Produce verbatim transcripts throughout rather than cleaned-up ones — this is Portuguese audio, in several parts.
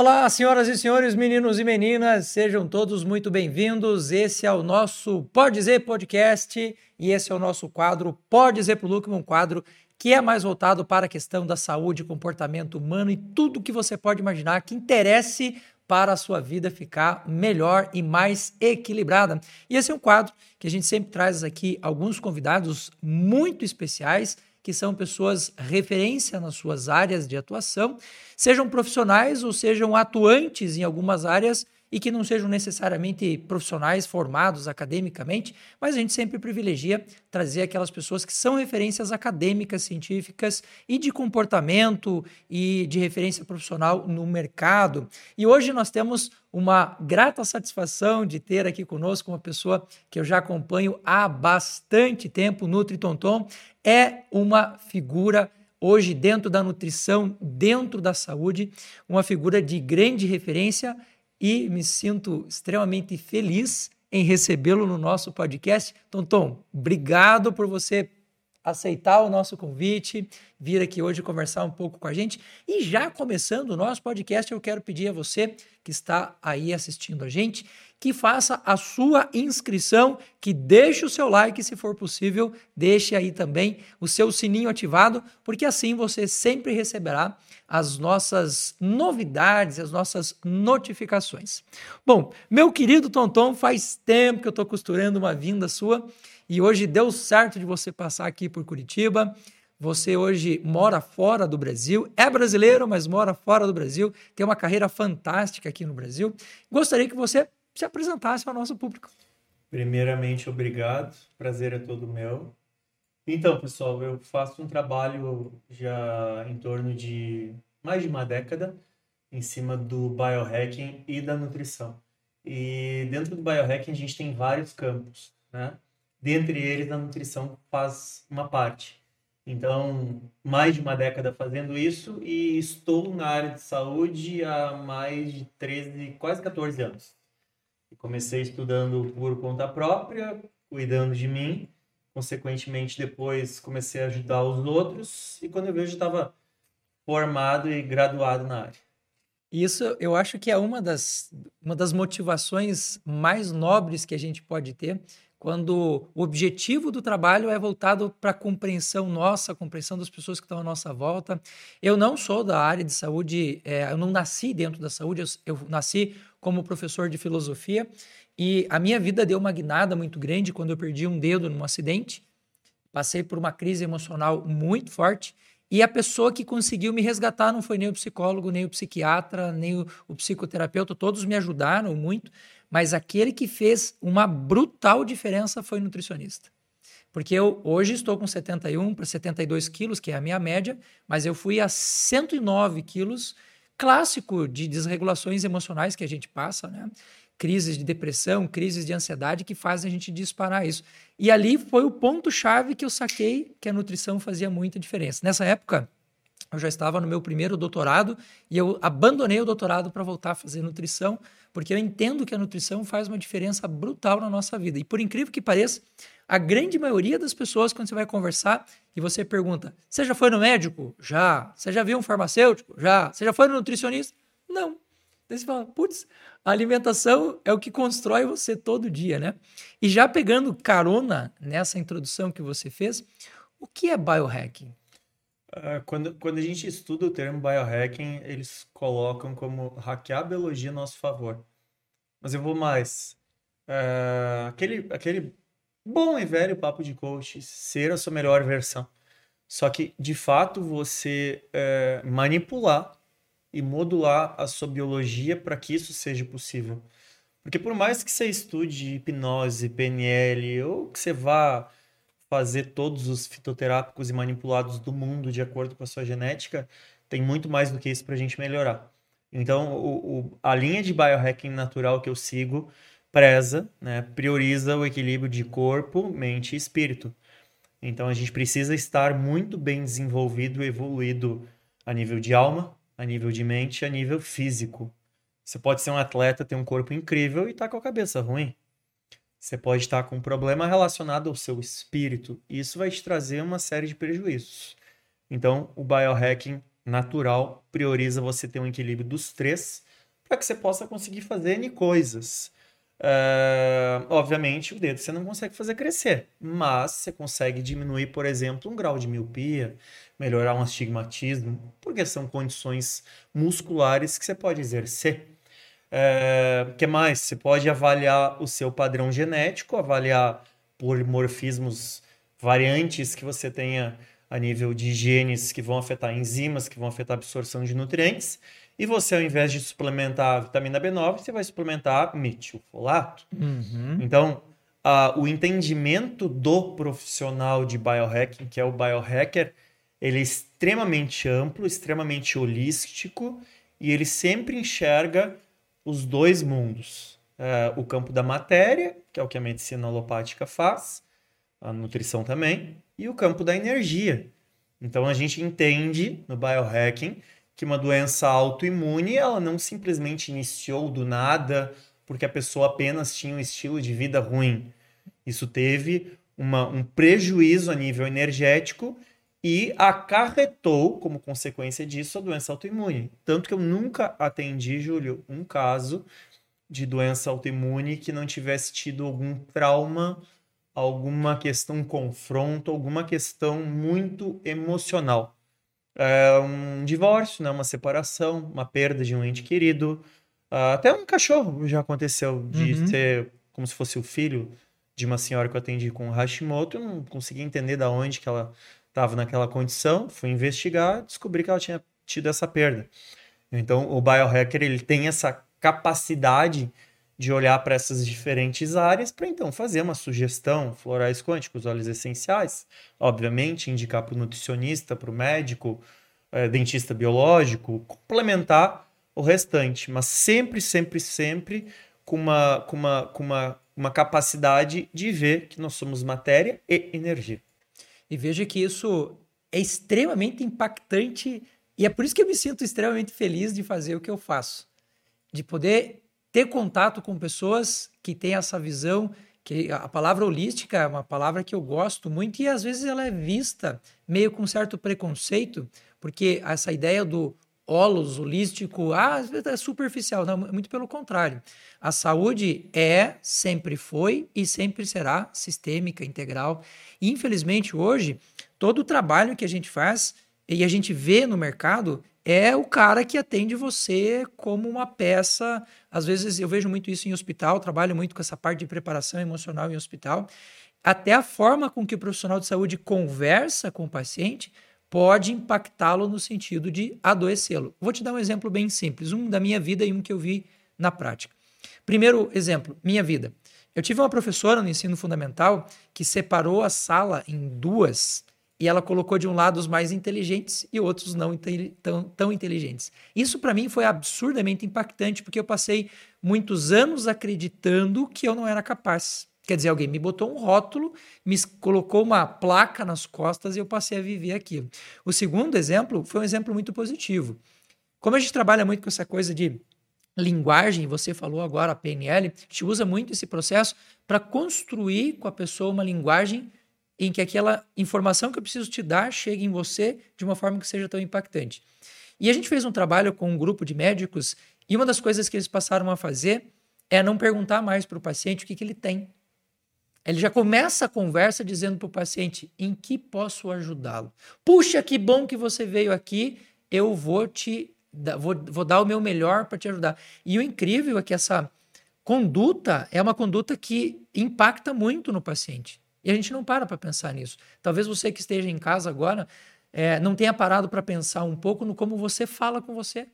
Olá, senhoras e senhores, meninos e meninas, sejam todos muito bem-vindos. Esse é o nosso Podize Podcast e esse é o nosso quadro Podize Pro Luchmann, um quadro que é mais voltado para a questão da saúde, comportamento humano e tudo que você pode imaginar que interesse para a sua vida ficar melhor e mais equilibrada. E esse é um quadro que a gente sempre traz aqui alguns convidados muito especiais, que são pessoas referência nas suas áreas de atuação, sejam profissionais ou sejam atuantes em algumas áreas e que não sejam necessariamente profissionais formados academicamente, mas a gente sempre privilegia trazer aquelas pessoas que são referências acadêmicas, científicas e de comportamento e de referência profissional no mercado. E hoje nós temos uma grata satisfação de ter aqui conosco uma pessoa que eu já acompanho há bastante tempo, NutriTonton, é uma figura hoje dentro da nutrição, dentro da saúde, uma figura de grande referência, e me sinto extremamente feliz em recebê-lo no nosso podcast. Tonton, obrigado por você aceitar o nosso convite, vir aqui hoje conversar um pouco com a gente. E já começando o nosso podcast, eu quero pedir a você que está aí assistindo a gente, que faça a sua inscrição, que deixe o seu like, se for possível, deixe aí também o seu sininho ativado, porque assim você sempre receberá as nossas novidades, as nossas notificações. Bom, meu querido Tonton, faz tempo que eu estou costurando uma vinda sua, e hoje deu certo de você passar aqui por Curitiba. Você hoje mora fora do Brasil, é brasileiro, mas mora fora do Brasil, tem uma carreira fantástica aqui no Brasil. Gostaria que você se apresentasse ao nosso público. Primeiramente, obrigado. Prazer é todo meu. Então, pessoal, eu faço um trabalho já em torno de mais de uma década em cima do biohacking e da nutrição. E dentro do biohacking a gente tem vários campos, né? Dentre eles, a nutrição faz uma parte. Então, mais de uma década fazendo isso e estou na área de saúde há mais de treze, quase quatorze anos. Comecei estudando por conta própria, cuidando de mim. Consequentemente, depois comecei a ajudar os outros e quando eu vejo, estava formado e graduado na área. Isso eu acho que é uma das, uma das motivações mais nobres que a gente pode ter, quando o objetivo do trabalho é voltado para a compreensão nossa, a compreensão das pessoas que estão à nossa volta. Eu não sou da área de saúde, é, eu não nasci dentro da saúde, eu, eu nasci como professor de filosofia e a minha vida deu uma guinada muito grande quando eu perdi um dedo num acidente, passei por uma crise emocional muito forte e a pessoa que conseguiu me resgatar não foi nem o psicólogo, nem o psiquiatra, nem o, o psicoterapeuta, todos me ajudaram muito, mas aquele que fez uma brutal diferença foi nutricionista. Porque eu hoje estou com setenta e um para setenta e dois quilos, que é a minha média, mas eu fui a cento e nove quilos, clássico de desregulações emocionais que a gente passa, né? Crises de depressão, crises de ansiedade que fazem a gente disparar isso. E ali foi o ponto-chave que eu saquei que a nutrição fazia muita diferença. Nessa época, eu já estava no meu primeiro doutorado e eu abandonei o doutorado para voltar a fazer nutrição, porque eu entendo que a nutrição faz uma diferença brutal na nossa vida. E por incrível que pareça, a grande maioria das pessoas, quando você vai conversar e você pergunta, você já foi no médico? Já. Você já viu um farmacêutico? Já. Você já foi no nutricionista? Não. Daí você fala, putz, a alimentação é o que constrói você todo dia, né? E já pegando carona nessa introdução que você fez, o que é biohacking? Quando, quando a gente estuda o termo biohacking, eles colocam como hackear a biologia a nosso favor. Mas eu vou mais. Uh, aquele, aquele bom e velho papo de coach, ser a sua melhor versão. Só que, de fato, você uh, manipular e modular a sua biologia para que isso seja possível. Porque por mais que você estude hipnose, P N L, ou que você vá fazer todos os fitoterápicos e manipulados do mundo de acordo com a sua genética, tem muito mais do que isso para a gente melhorar. Então, o, o, a linha de biohacking natural que eu sigo preza, né, prioriza o equilíbrio de corpo, mente e espírito. Então, a gente precisa estar muito bem desenvolvido e evoluído a nível de alma, a nível de mente, a nível físico. Você pode ser um atleta, ter um corpo incrível e estar com a cabeça ruim. Você pode estar com um problema relacionado ao seu espírito. E isso vai te trazer uma série de prejuízos. Então, o biohacking natural prioriza você ter um equilíbrio dos três para que você possa conseguir fazer N coisas. Uh, obviamente, o dedo você não consegue fazer crescer, mas você consegue diminuir, por exemplo, um grau de miopia, melhorar um astigmatismo, porque são condições musculares que você pode exercer. O uh, que mais? Você pode avaliar o seu padrão genético, avaliar por morfismos, variantes que você tenha a nível de genes que vão afetar enzimas, que vão afetar a absorção de nutrientes. E você, ao invés de suplementar a vitamina B nove, você vai suplementar metilfolato. Uhum. Então, a, o entendimento do profissional de biohacking, que é o biohacker, ele é extremamente amplo, extremamente holístico, e ele sempre enxerga os dois mundos. É, o campo da matéria, que é o que a medicina alopática faz, a nutrição também, e o campo da energia. Então, a gente entende, no biohacking, que uma doença autoimune, ela não simplesmente iniciou do nada porque a pessoa apenas tinha um estilo de vida ruim. Isso teve uma, um prejuízo a nível energético e acarretou, como consequência disso, a doença autoimune. Tanto que eu nunca atendi, Júlio, um caso de doença autoimune que não tivesse tido algum trauma, alguma questão, um confronto, alguma questão muito emocional. É um divórcio, né? Uma separação, uma perda de um ente querido. Uh, até um cachorro já aconteceu de uhum. ser como se fosse o filho de uma senhora que eu atendi com Hashimoto. Eu não consegui entender de onde que ela estava naquela condição. Fui investigar, descobri que ela tinha tido essa perda. Então, o biohacker ele tem essa capacidade de olhar para essas diferentes áreas para, então, fazer uma sugestão, florais quânticos, óleos essenciais, obviamente, indicar para o nutricionista, para o médico, é, dentista biológico, complementar o restante, mas sempre, sempre, sempre com, uma, com, uma, com uma, uma capacidade de ver que nós somos matéria e energia. E veja que isso é extremamente impactante e é por isso que eu me sinto extremamente feliz de fazer o que eu faço, de poder ter contato com pessoas que têm essa visão, que a palavra holística é uma palavra que eu gosto muito e às vezes ela é vista meio com certo preconceito, porque essa ideia do holos, holístico, ah, é superficial, não, muito pelo contrário. A saúde é, sempre foi e sempre será sistêmica, integral. E, infelizmente, hoje, todo o trabalho que a gente faz e a gente vê no mercado é o cara que atende você como uma peça. Às vezes eu vejo muito isso em hospital, trabalho muito com essa parte de preparação emocional em hospital. Até a forma com que o profissional de saúde conversa com o paciente pode impactá-lo no sentido de adoecê-lo. Vou te dar um exemplo bem simples, um da minha vida e um que eu vi na prática. Primeiro exemplo, minha vida. Eu tive uma professora no ensino fundamental que separou a sala em duas. E ela colocou de um lado os mais inteligentes e outros não tão, tão inteligentes. Isso para mim foi absurdamente impactante, porque eu passei muitos anos acreditando que eu não era capaz. Quer dizer, alguém me botou um rótulo, me colocou uma placa nas costas e eu passei a viver aquilo. O segundo exemplo foi um exemplo muito positivo. Como a gente trabalha muito com essa coisa de linguagem, você falou agora a P N L, a gente usa muito esse processo para construir com a pessoa uma linguagem em que aquela informação que eu preciso te dar chegue em você de uma forma que seja tão impactante. E a gente fez um trabalho com um grupo de médicos e uma das coisas que eles passaram a fazer é não perguntar mais para o paciente o que, que ele tem. Ele já começa a conversa dizendo para o paciente em que posso ajudá-lo. Puxa, que bom que você veio aqui, eu vou te vou, vou dar o meu melhor para te ajudar. E o incrível é que essa conduta é uma conduta que impacta muito no paciente. E a gente não para para pensar nisso. Talvez você que esteja em casa agora é, não tenha parado para pensar um pouco no como você fala com você.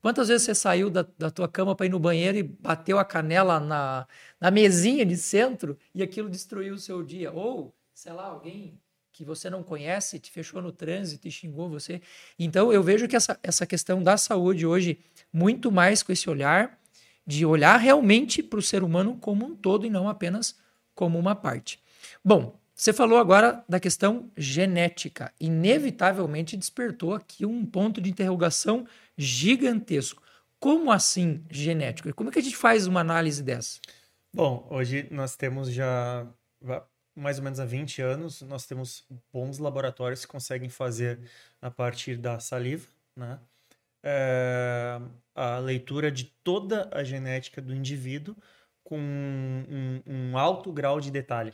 Quantas vezes você saiu da, da tua cama para ir no banheiro e bateu a canela na, na mesinha de centro e aquilo destruiu o seu dia? Ou, sei lá, alguém que você não conhece te fechou no trânsito e xingou você. Então, eu vejo que essa, essa questão da saúde hoje, muito mais com esse olhar, de olhar realmente para o ser humano como um todo e não apenas como uma parte. Bom, você falou agora da questão genética. Inevitavelmente despertou aqui um ponto de interrogação gigantesco. Como assim genético? Como é que a gente faz uma análise dessa? Bom, hoje nós temos já mais ou menos há vinte anos, nós temos bons laboratórios que conseguem fazer a partir da saliva, né? É, a leitura de toda a genética do indivíduo com um, um, um alto grau de detalhe.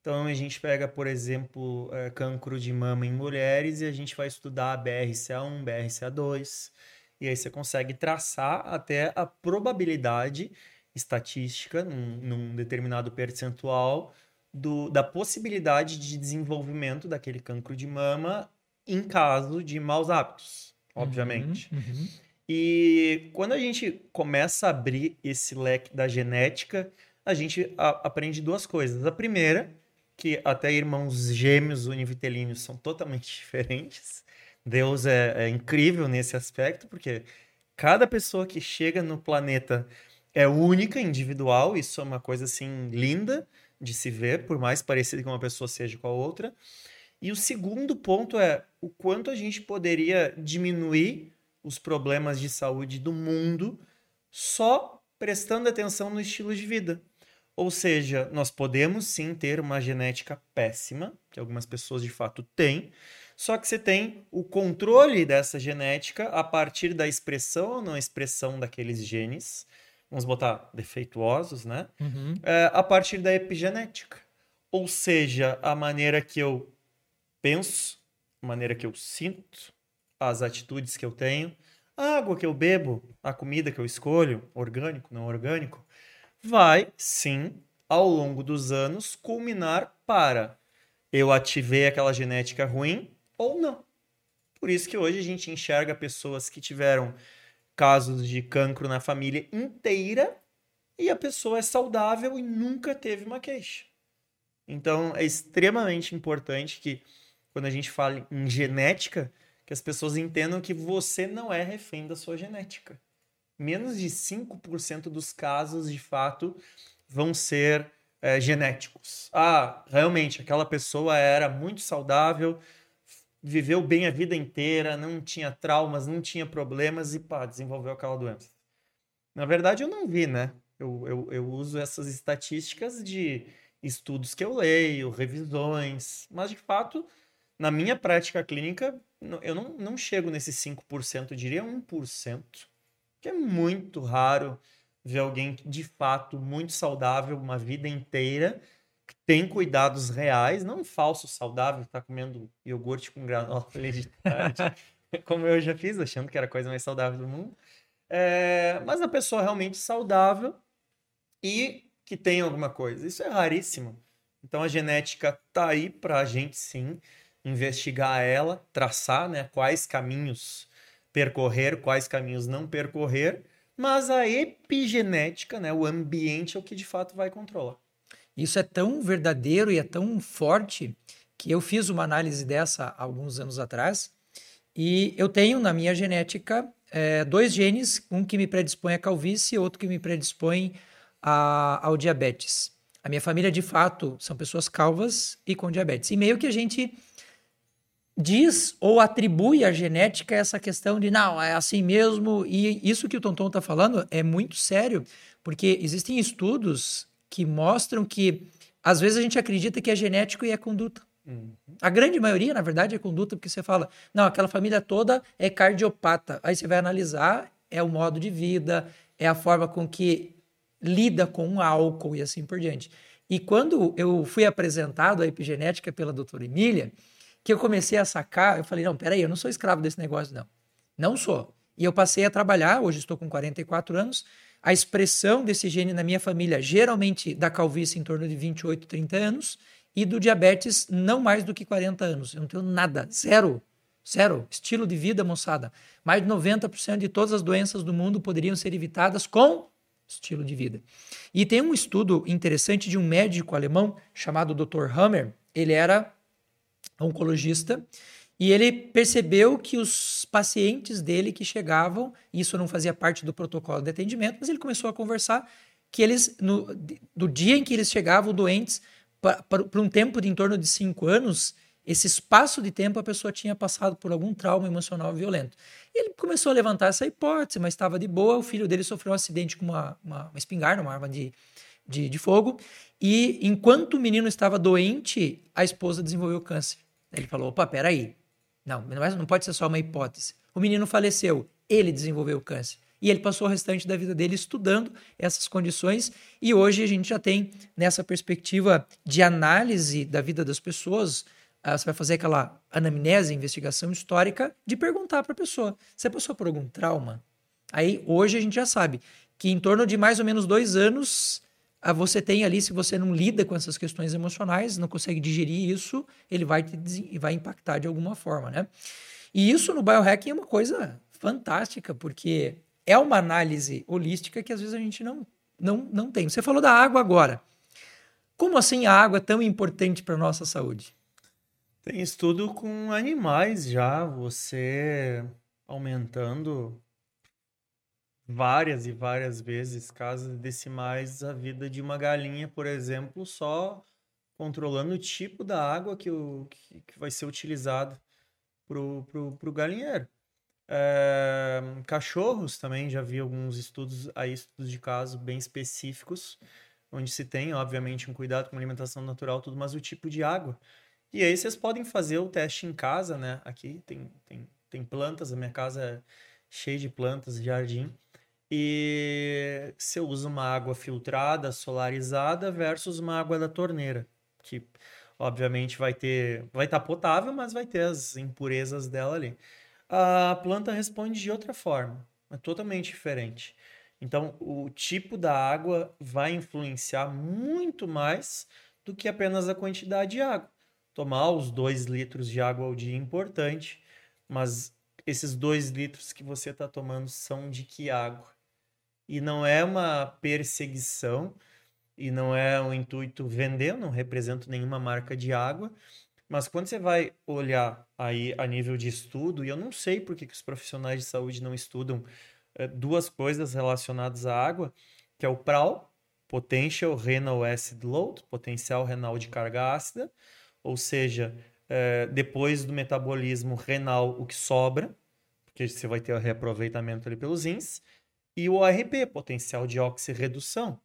Então, a gente pega, por exemplo, é, cancro de mama em mulheres e a gente vai estudar a B R C A um, B R C A dois, e aí você consegue traçar até a probabilidade estatística num, num determinado percentual do, da possibilidade de desenvolvimento daquele cancro de mama em caso de maus hábitos, obviamente. Uhum, uhum. E quando a gente começa a abrir esse leque da genética, a gente a, aprende duas coisas. A primeira, que até irmãos gêmeos univitelíneos são totalmente diferentes. Deus é, é incrível nesse aspecto, porque cada pessoa que chega no planeta é única, individual, isso é uma coisa assim linda de se ver, por mais parecida que uma pessoa seja com a outra. E o segundo ponto é o quanto a gente poderia diminuir os problemas de saúde do mundo só prestando atenção no estilo de vida. Ou seja, nós podemos sim ter uma genética péssima, que algumas pessoas de fato têm, só que você tem o controle dessa genética a partir da expressão ou não expressão daqueles genes, vamos botar defeituosos, né? Uhum. É, a partir da epigenética. Ou seja, a maneira que eu penso, a maneira que eu sinto, as atitudes que eu tenho, a água que eu bebo, a comida que eu escolho, orgânico, não orgânico, vai, sim, ao longo dos anos, culminar para eu ativei aquela genética ruim, ou não. Por isso que hoje a gente enxerga pessoas que tiveram casos de cancro na família inteira e a pessoa é saudável e nunca teve uma queixa. Então, é extremamente importante que, quando a gente fala em genética, que as pessoas entendam que você não é refém da sua genética. Menos de cinco por cento dos casos, de fato, vão ser é, genéticos. Ah, realmente, aquela pessoa era muito saudável, viveu bem a vida inteira, não tinha traumas, não tinha problemas e pá, desenvolveu aquela doença. Na verdade, eu não vi, né? Eu, eu, eu uso essas estatísticas de estudos que eu leio, revisões, mas de fato, na minha prática clínica, eu não, não chego nesses cinco por cento, eu diria um por cento, que é muito raro ver alguém de fato muito saudável, uma vida inteira, que tem cuidados reais, não um falso saudável, tá comendo iogurte com granola vegetais, como eu já fiz, achando que era a coisa mais saudável do mundo. É, mas a pessoa realmente saudável e que tem alguma coisa. Isso é raríssimo. Então a genética tá aí pra gente, sim, investigar ela, traçar, né, quais caminhos percorrer, quais caminhos não percorrer, mas a epigenética, né, o ambiente é o que de fato vai controlar. Isso é tão verdadeiro e é tão forte que eu fiz uma análise dessa há alguns anos atrás e eu tenho na minha genética é, dois genes, um que me predispõe à calvície e outro que me predispõe a, ao diabetes. A minha família, de fato, são pessoas calvas e com diabetes. E meio que a gente diz ou atribui à genética essa questão de não, é assim mesmo. E isso que o Tonton está falando é muito sério, porque existem estudos que mostram que, às vezes, a gente acredita que é genético e é conduta. Uhum. A grande maioria, na verdade, é conduta, porque você fala, não, aquela família toda é cardiopata. Aí você vai analisar, é o modo de vida, é a forma com que lida com o álcool e assim por diante. E quando eu fui apresentado à epigenética pela doutora Emília, que eu comecei a sacar, eu falei, não, peraí, eu não sou escravo desse negócio, não. Não sou. E eu passei a trabalhar, hoje estou com quarenta e quatro anos, a expressão desse gene na minha família, geralmente da calvície em torno de vinte e oito, trinta anos, e do diabetes não mais do que quarenta anos. Eu não tenho nada, zero, zero. Estilo de vida, moçada. Mais de noventa por cento de todas as doenças do mundo poderiam ser evitadas com estilo de vida. E tem um estudo interessante de um médico alemão chamado doutor Hammer. Ele era oncologista. E ele percebeu que os pacientes dele que chegavam, isso não fazia parte do protocolo de atendimento, mas ele começou a conversar que eles, no, do dia em que eles chegavam doentes, para um tempo de em torno de cinco anos, esse espaço de tempo a pessoa tinha passado por algum trauma emocional violento. Ele começou a levantar essa hipótese, mas estava de boa, o filho dele sofreu um acidente com uma, uma, uma espingarda, uma arma de, de, de fogo. E enquanto o menino estava doente, a esposa desenvolveu câncer. Ele falou, opa, peraí. Não, não pode ser só uma hipótese. O menino faleceu, ele desenvolveu câncer. E ele passou o restante da vida dele estudando essas condições. E hoje a gente já tem, nessa perspectiva de análise da vida das pessoas, você vai fazer aquela anamnese, investigação histórica, de perguntar para a pessoa, você passou por algum trauma? Aí, hoje a gente já sabe que em torno de mais ou menos dois anos, você tem ali, se você não lida com essas questões emocionais, não consegue digerir isso, ele vai, te, vai impactar de alguma forma, né? E isso no biohacking é uma coisa fantástica, porque é uma análise holística que às vezes a gente não, não, não tem. Você falou da água agora. Como assim a água é tão importante para a nossa saúde? Tem estudo com animais já, você aumentando várias e várias vezes, casos decimais, a vida de uma galinha, por exemplo, só controlando o tipo da água que, o, que, que vai ser utilizada para o galinheiro. É, cachorros também, já vi alguns estudos, aí estudos de caso bem específicos, onde se tem, obviamente, um cuidado com a alimentação natural, tudo, mas o tipo de água. E aí vocês podem fazer o teste em casa, né? Aqui tem, tem, tem plantas, a minha casa é cheia de plantas, jardim, e você usa uma água filtrada, solarizada, versus uma água da torneira, que obviamente vai ter, vai estar potável, mas vai ter as impurezas dela ali. A planta responde de outra forma, é totalmente diferente. Então, o tipo da água vai influenciar muito mais do que apenas a quantidade de água. Tomar os dois litros de água ao dia é importante, mas esses dois litros que você está tomando são de que água? E não é uma perseguição, e não é um intuito vender, eu não represento nenhuma marca de água, mas quando você vai olhar aí a nível de estudo, e eu não sei por que, que os profissionais de saúde não estudam é, duas coisas relacionadas à água, que é o P R A L, Potential Renal Acid Load, potencial renal de carga ácida, ou seja, é, depois do metabolismo renal o que sobra, porque você vai ter o reaproveitamento ali pelos rins, e o O R P, potencial de oxirredução.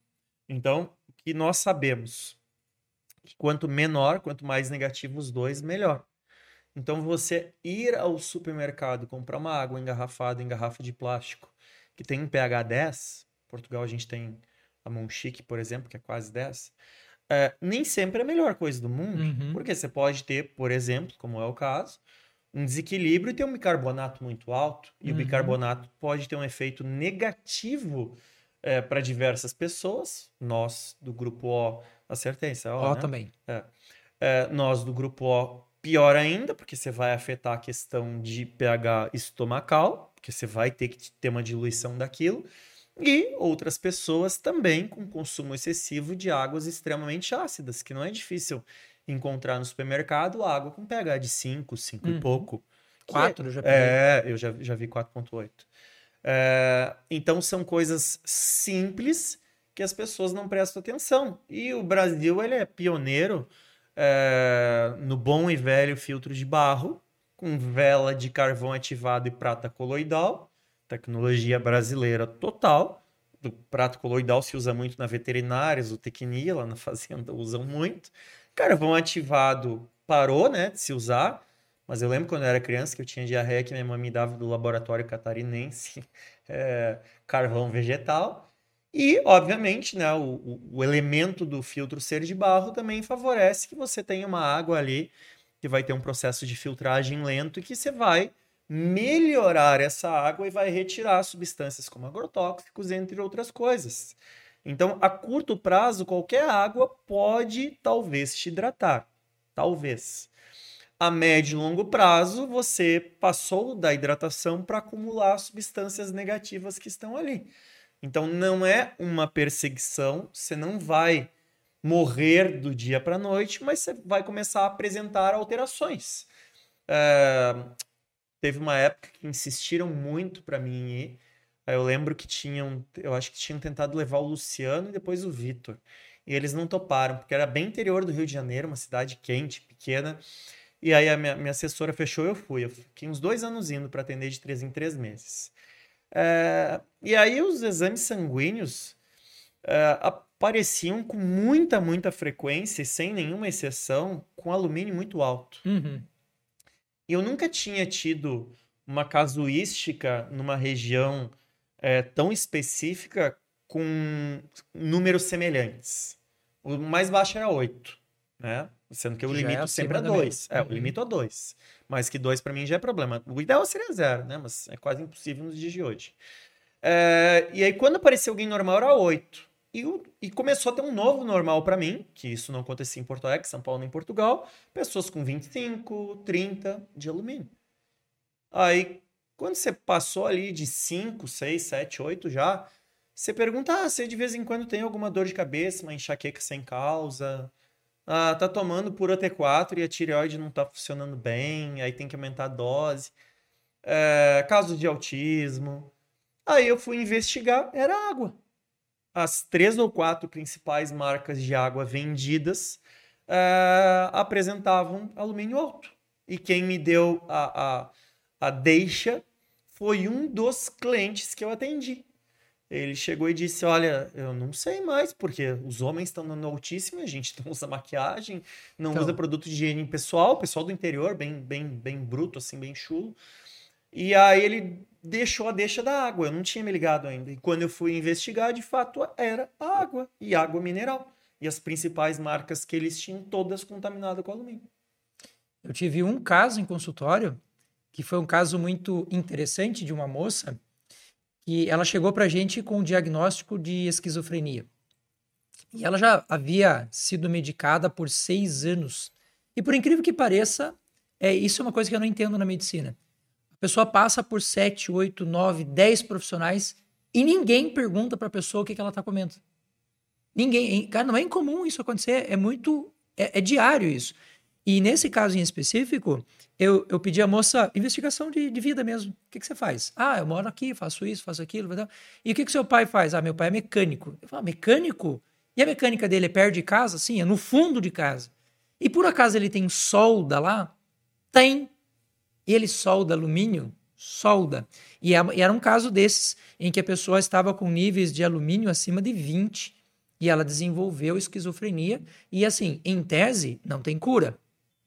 Então, o que nós sabemos? Quanto menor, quanto mais negativo os dois, melhor. Então, você ir ao supermercado, comprar uma água engarrafada em garrafa de plástico, que tem um pH dez, em Portugal a gente tem a Monchique, por exemplo, que é quase dez, é, nem sempre é a melhor coisa do mundo, uhum. Porque você pode ter, por exemplo, como é o caso, um desequilíbrio e ter um bicarbonato muito alto, e uhum. O bicarbonato pode ter um efeito negativo é, para diversas pessoas, nós do grupo O, acertei, isso é O, O né? também. É. É, nós do grupo O, pior ainda, porque você vai afetar a questão de pH estomacal, porque você vai ter que ter uma diluição daquilo, e outras pessoas também com consumo excessivo de águas extremamente ácidas, que não é difícil encontrar no supermercado água com pH de cinco, cinco uhum. e pouco. quatro, eu já peguei. É, eu já, já vi quatro ponto oito. É, então, são coisas simples que as pessoas não prestam atenção. E o Brasil, ele é pioneiro é, no bom e velho filtro de barro, com vela de carvão ativado e prata coloidal. Tecnologia brasileira total. Do prato coloidal se usa muito na veterinária, zootecnia, lá na fazenda usam muito. Carvão ativado parou, né, de se usar. Mas eu lembro quando eu era criança que eu tinha diarreia que minha mãe me dava do laboratório catarinense é, carvão vegetal. E, obviamente, né, o, o elemento do filtro ser de barro também favorece que você tenha uma água ali que vai ter um processo de filtragem lento e que você vai melhorar essa água e vai retirar substâncias como agrotóxicos, entre outras coisas. Então, a curto prazo, qualquer água pode, talvez, te hidratar. Talvez. A médio e longo prazo, você passou da hidratação para acumular substâncias negativas que estão ali. Então, não é uma perseguição, você não vai morrer do dia para a noite, mas você vai começar a apresentar alterações. É... Teve uma época que insistiram muito para mim ir. Aí eu lembro que tinham, eu acho que tinham tentado levar o Luciano e depois o Vitor. E eles não toparam, porque era bem interior do Rio de Janeiro, uma cidade quente, pequena. E aí a minha, minha assessora fechou e eu fui. Eu fiquei uns dois anos indo para atender de três em três meses. É, e aí os exames sanguíneos, é, a, pareciam com muita, muita frequência, sem nenhuma exceção, com alumínio muito alto. Uhum. Eu nunca tinha tido uma casuística numa região é, tão específica com números semelhantes. O mais baixo era oito, né? Sendo que eu já limito é sempre a dois. É, eu limito a dois. Mas que dois para mim já é problema. O ideal seria zero, né? Mas é quase impossível nos dias de hoje. É, e aí, quando apareceu alguém normal, era oito. E, e começou a ter um novo normal para mim, que isso não acontecia em Porto Alegre, São Paulo nem em Portugal. Pessoas com vinte e cinco, trinta de alumínio. Aí, quando você passou ali de cinco, seis, sete, oito já, você pergunta, ah, você de vez em quando tem alguma dor de cabeça, uma enxaqueca sem causa... Ah, tá tomando puro T quatro e a tireoide não tá funcionando bem, aí tem que aumentar a dose. É, casos de autismo. Aí eu fui investigar, era água. As três ou quatro principais marcas de água vendidas é, apresentavam alumínio alto. E quem me deu a, a, a deixa foi um dos clientes que eu atendi. Ele chegou e disse, olha, eu não sei mais, porque os homens estão dando altíssimo, a gente não usa maquiagem, não então... usa produto de higiene pessoal, pessoal do interior, bem, bem, bem bruto, assim, bem chulo. E aí ele deixou a deixa da água, eu não tinha me ligado ainda. E quando eu fui investigar, de fato, era água, e água mineral. E as principais marcas que eles tinham, todas contaminadas com alumínio. Eu tive um caso em consultório, que foi um caso muito interessante de uma moça, que ela chegou para a gente com o diagnóstico de esquizofrenia. E ela já havia sido medicada por seis anos. E por incrível que pareça, é, isso é uma coisa que eu não entendo na medicina. A pessoa passa por sete, oito, nove, dez profissionais e ninguém pergunta para a pessoa o que, que ela está comendo. Ninguém. Cara, não é incomum isso acontecer, é muito... É, é diário isso. E nesse caso em específico... Eu, eu pedi à moça investigação de, de vida mesmo. O que, que você faz? Ah, eu moro aqui, faço isso, faço aquilo. E o que, que seu pai faz? Ah, meu pai é mecânico. Eu falo, ah, mecânico? E a mecânica dele é perto de casa? Sim, é no fundo de casa. E por acaso ele tem solda lá? Tem. E ele solda alumínio? Solda. E era um caso desses em que a pessoa estava com níveis de alumínio acima de vinte e ela desenvolveu esquizofrenia. E assim, em tese, não tem cura.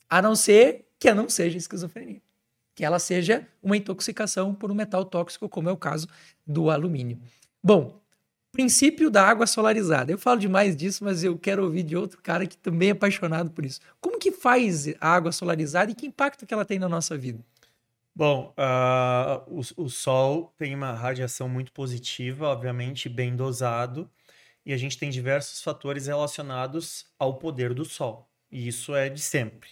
A não ser... que ela não seja esquizofrenia, que ela seja uma intoxicação por um metal tóxico, como é o caso do alumínio. Bom, princípio da água solarizada. Eu falo demais disso, mas eu quero ouvir de outro cara que também é apaixonado por isso. Como que faz a água solarizada e que impacto que ela tem na nossa vida? Bom, uh, o, o sol tem uma radiação muito positiva, obviamente bem dosado, e a gente tem diversos fatores relacionados ao poder do sol, e isso é de sempre.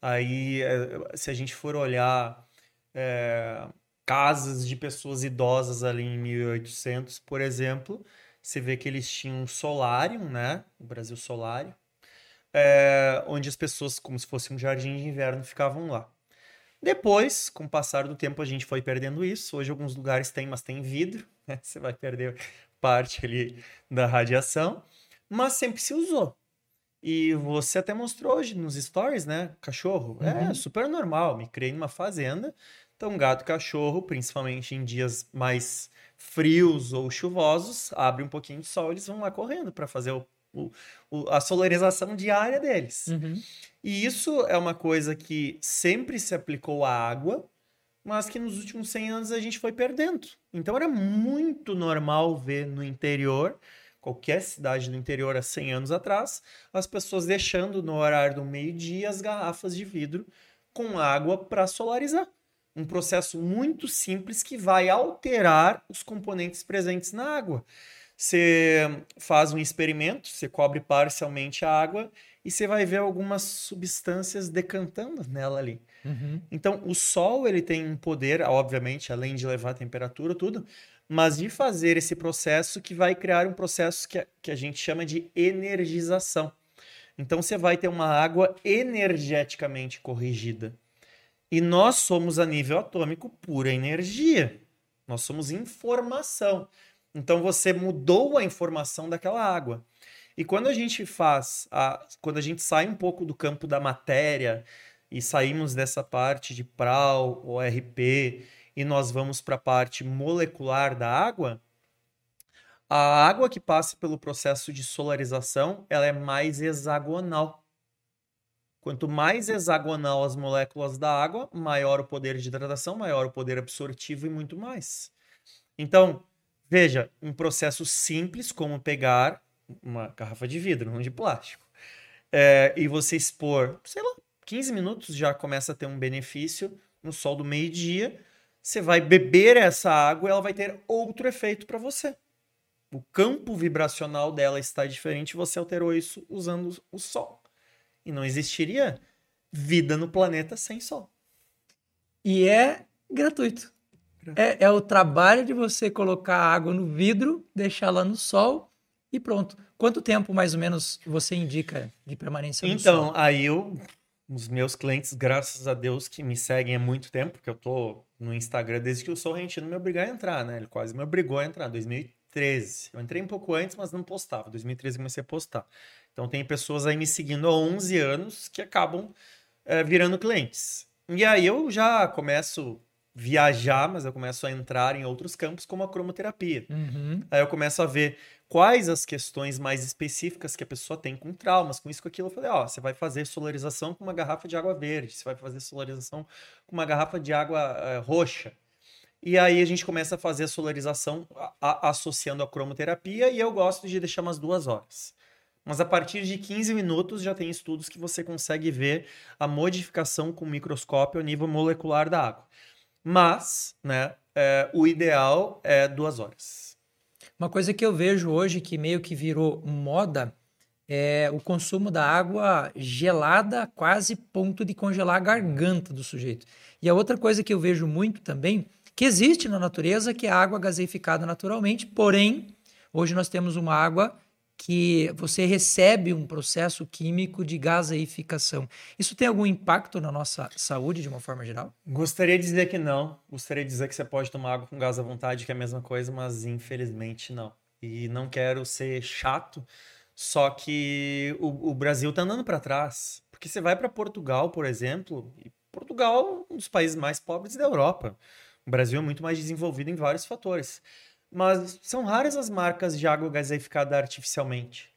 Aí, se a gente for olhar é, casas de pessoas idosas ali em mil e oitocentos, por exemplo, você vê que eles tinham um solário, né? O Brasil solário, é, onde as pessoas, como se fosse um jardim de inverno, ficavam lá. Depois, com o passar do tempo, a gente foi perdendo isso. Hoje, alguns lugares têm, mas tem vidro, né? Você vai perder parte ali da radiação, mas sempre se usou. E você até mostrou hoje nos stories, né? Cachorro. Uhum. É super normal. Me criei numa fazenda. Então, gato e cachorro, principalmente em dias mais frios ou chuvosos, abre um pouquinho de sol, eles vão lá correndo para fazer o, o, o, a solarização diária deles. Uhum. E isso é uma coisa que sempre se aplicou à água, mas que nos últimos cem anos a gente foi perdendo. Então, era muito normal ver no interior... qualquer cidade do interior há cem anos atrás, as pessoas deixando no horário do meio-dia as garrafas de vidro com água para solarizar. Um processo muito simples que vai alterar os componentes presentes na água. Você faz um experimento, você cobre parcialmente a água e você vai ver algumas substâncias decantando nela ali. Uhum. Então, o sol ele tem um poder, obviamente, além de levar a temperatura, tudo... mas de fazer esse processo que vai criar um processo que a, que a gente chama de energização. Então, você vai ter uma água energeticamente corrigida. E nós somos, a nível atômico, pura energia. Nós somos informação. Então, você mudou a informação daquela água. E quando a gente faz, a, quando a gente sai um pouco do campo da matéria e saímos dessa parte de P R A L, O R P... e nós vamos para a parte molecular da água, A água que passa pelo processo de solarização, ela é mais hexagonal. Quanto mais hexagonal as moléculas da água, maior o poder de hidratação, maior o poder absortivo e muito mais. Então, veja, um processo simples como pegar uma garrafa de vidro, não de plástico, é, e você expor, sei lá, quinze minutos já começa a ter um benefício no sol do meio-dia. Você vai beber essa água e ela vai ter outro efeito para você. O campo vibracional dela está diferente, você alterou isso usando o sol. E não existiria vida no planeta sem sol. E é gratuito. É, é o trabalho de você colocar a água no vidro, deixar lá no sol e pronto. Quanto tempo, mais ou menos, você indica de permanência no então, sol? Então, aí eu, os meus clientes, graças a Deus, que me seguem há muito tempo, porque eu tô no Instagram desde que o Sorrentino me obrigou a entrar, né? Ele quase me obrigou a entrar, dois mil e treze. Eu entrei um pouco antes, mas não postava. dois mil e treze comecei a postar. Então, tem pessoas aí me seguindo há onze anos que acabam é, virando clientes. E aí eu já começo... viajar, mas eu começo a entrar em outros campos, como a cromoterapia. Uhum. Aí eu começo a ver quais as questões mais específicas que a pessoa tem com traumas, com isso, com aquilo. Eu falei, ó, você vai fazer solarização com uma garrafa de água verde, você vai fazer solarização com uma garrafa de água uh, roxa. E aí a gente começa a fazer a solarização a, a, associando a cromoterapia, e eu gosto de deixar umas duas horas. Mas a partir de quinze minutos já tem estudos que você consegue ver a modificação com microscópio a nível molecular da água. Mas, né, é, o ideal é duas horas. Uma coisa que eu vejo hoje que meio que virou moda é o consumo da água gelada, quase ponto de congelar a garganta do sujeito. E a outra coisa que eu vejo muito também, que existe na natureza, que é a água gaseificada naturalmente, porém, hoje nós temos uma água que você recebe um processo químico de gaseificação. Isso tem algum impacto na nossa saúde, de uma forma geral? Gostaria de dizer que não. Gostaria de dizer que você pode tomar água com gás à vontade, que é a mesma coisa, mas infelizmente não. E não quero ser chato, só que o, o Brasil está andando para trás. Porque você vai para Portugal, por exemplo, e Portugal é um dos países mais pobres da Europa. O Brasil é muito mais desenvolvido em vários fatores. Mas são raras as marcas de água gaseificada artificialmente.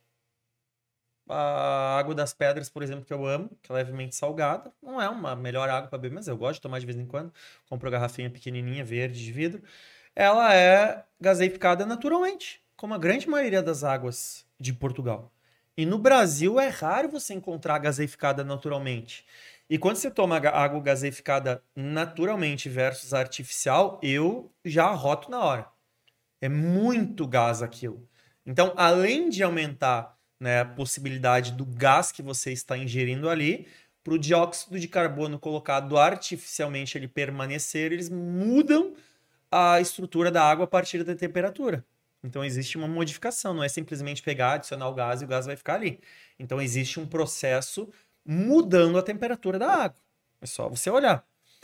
A água das pedras, por exemplo, que eu amo, que é levemente salgada, não é uma melhor água para beber, mas eu gosto de tomar de vez em quando. Compro uma garrafinha pequenininha, verde, de vidro. Ela é gaseificada naturalmente, como a grande maioria das águas de Portugal. E no Brasil é raro você encontrar gaseificada naturalmente. E quando você toma água gaseificada naturalmente versus artificial, eu já arroto na hora. É muito gás aquilo. Então, além de aumentar, né, a possibilidade do gás que você está ingerindo ali, para o dióxido de carbono colocado artificialmente ele permanecer, eles mudam a estrutura da água a partir da temperatura. Então, existe uma modificação. Não é simplesmente pegar, adicionar o gás e o gás vai ficar ali. Então, existe um processo mudando a temperatura da água. É só você olhar.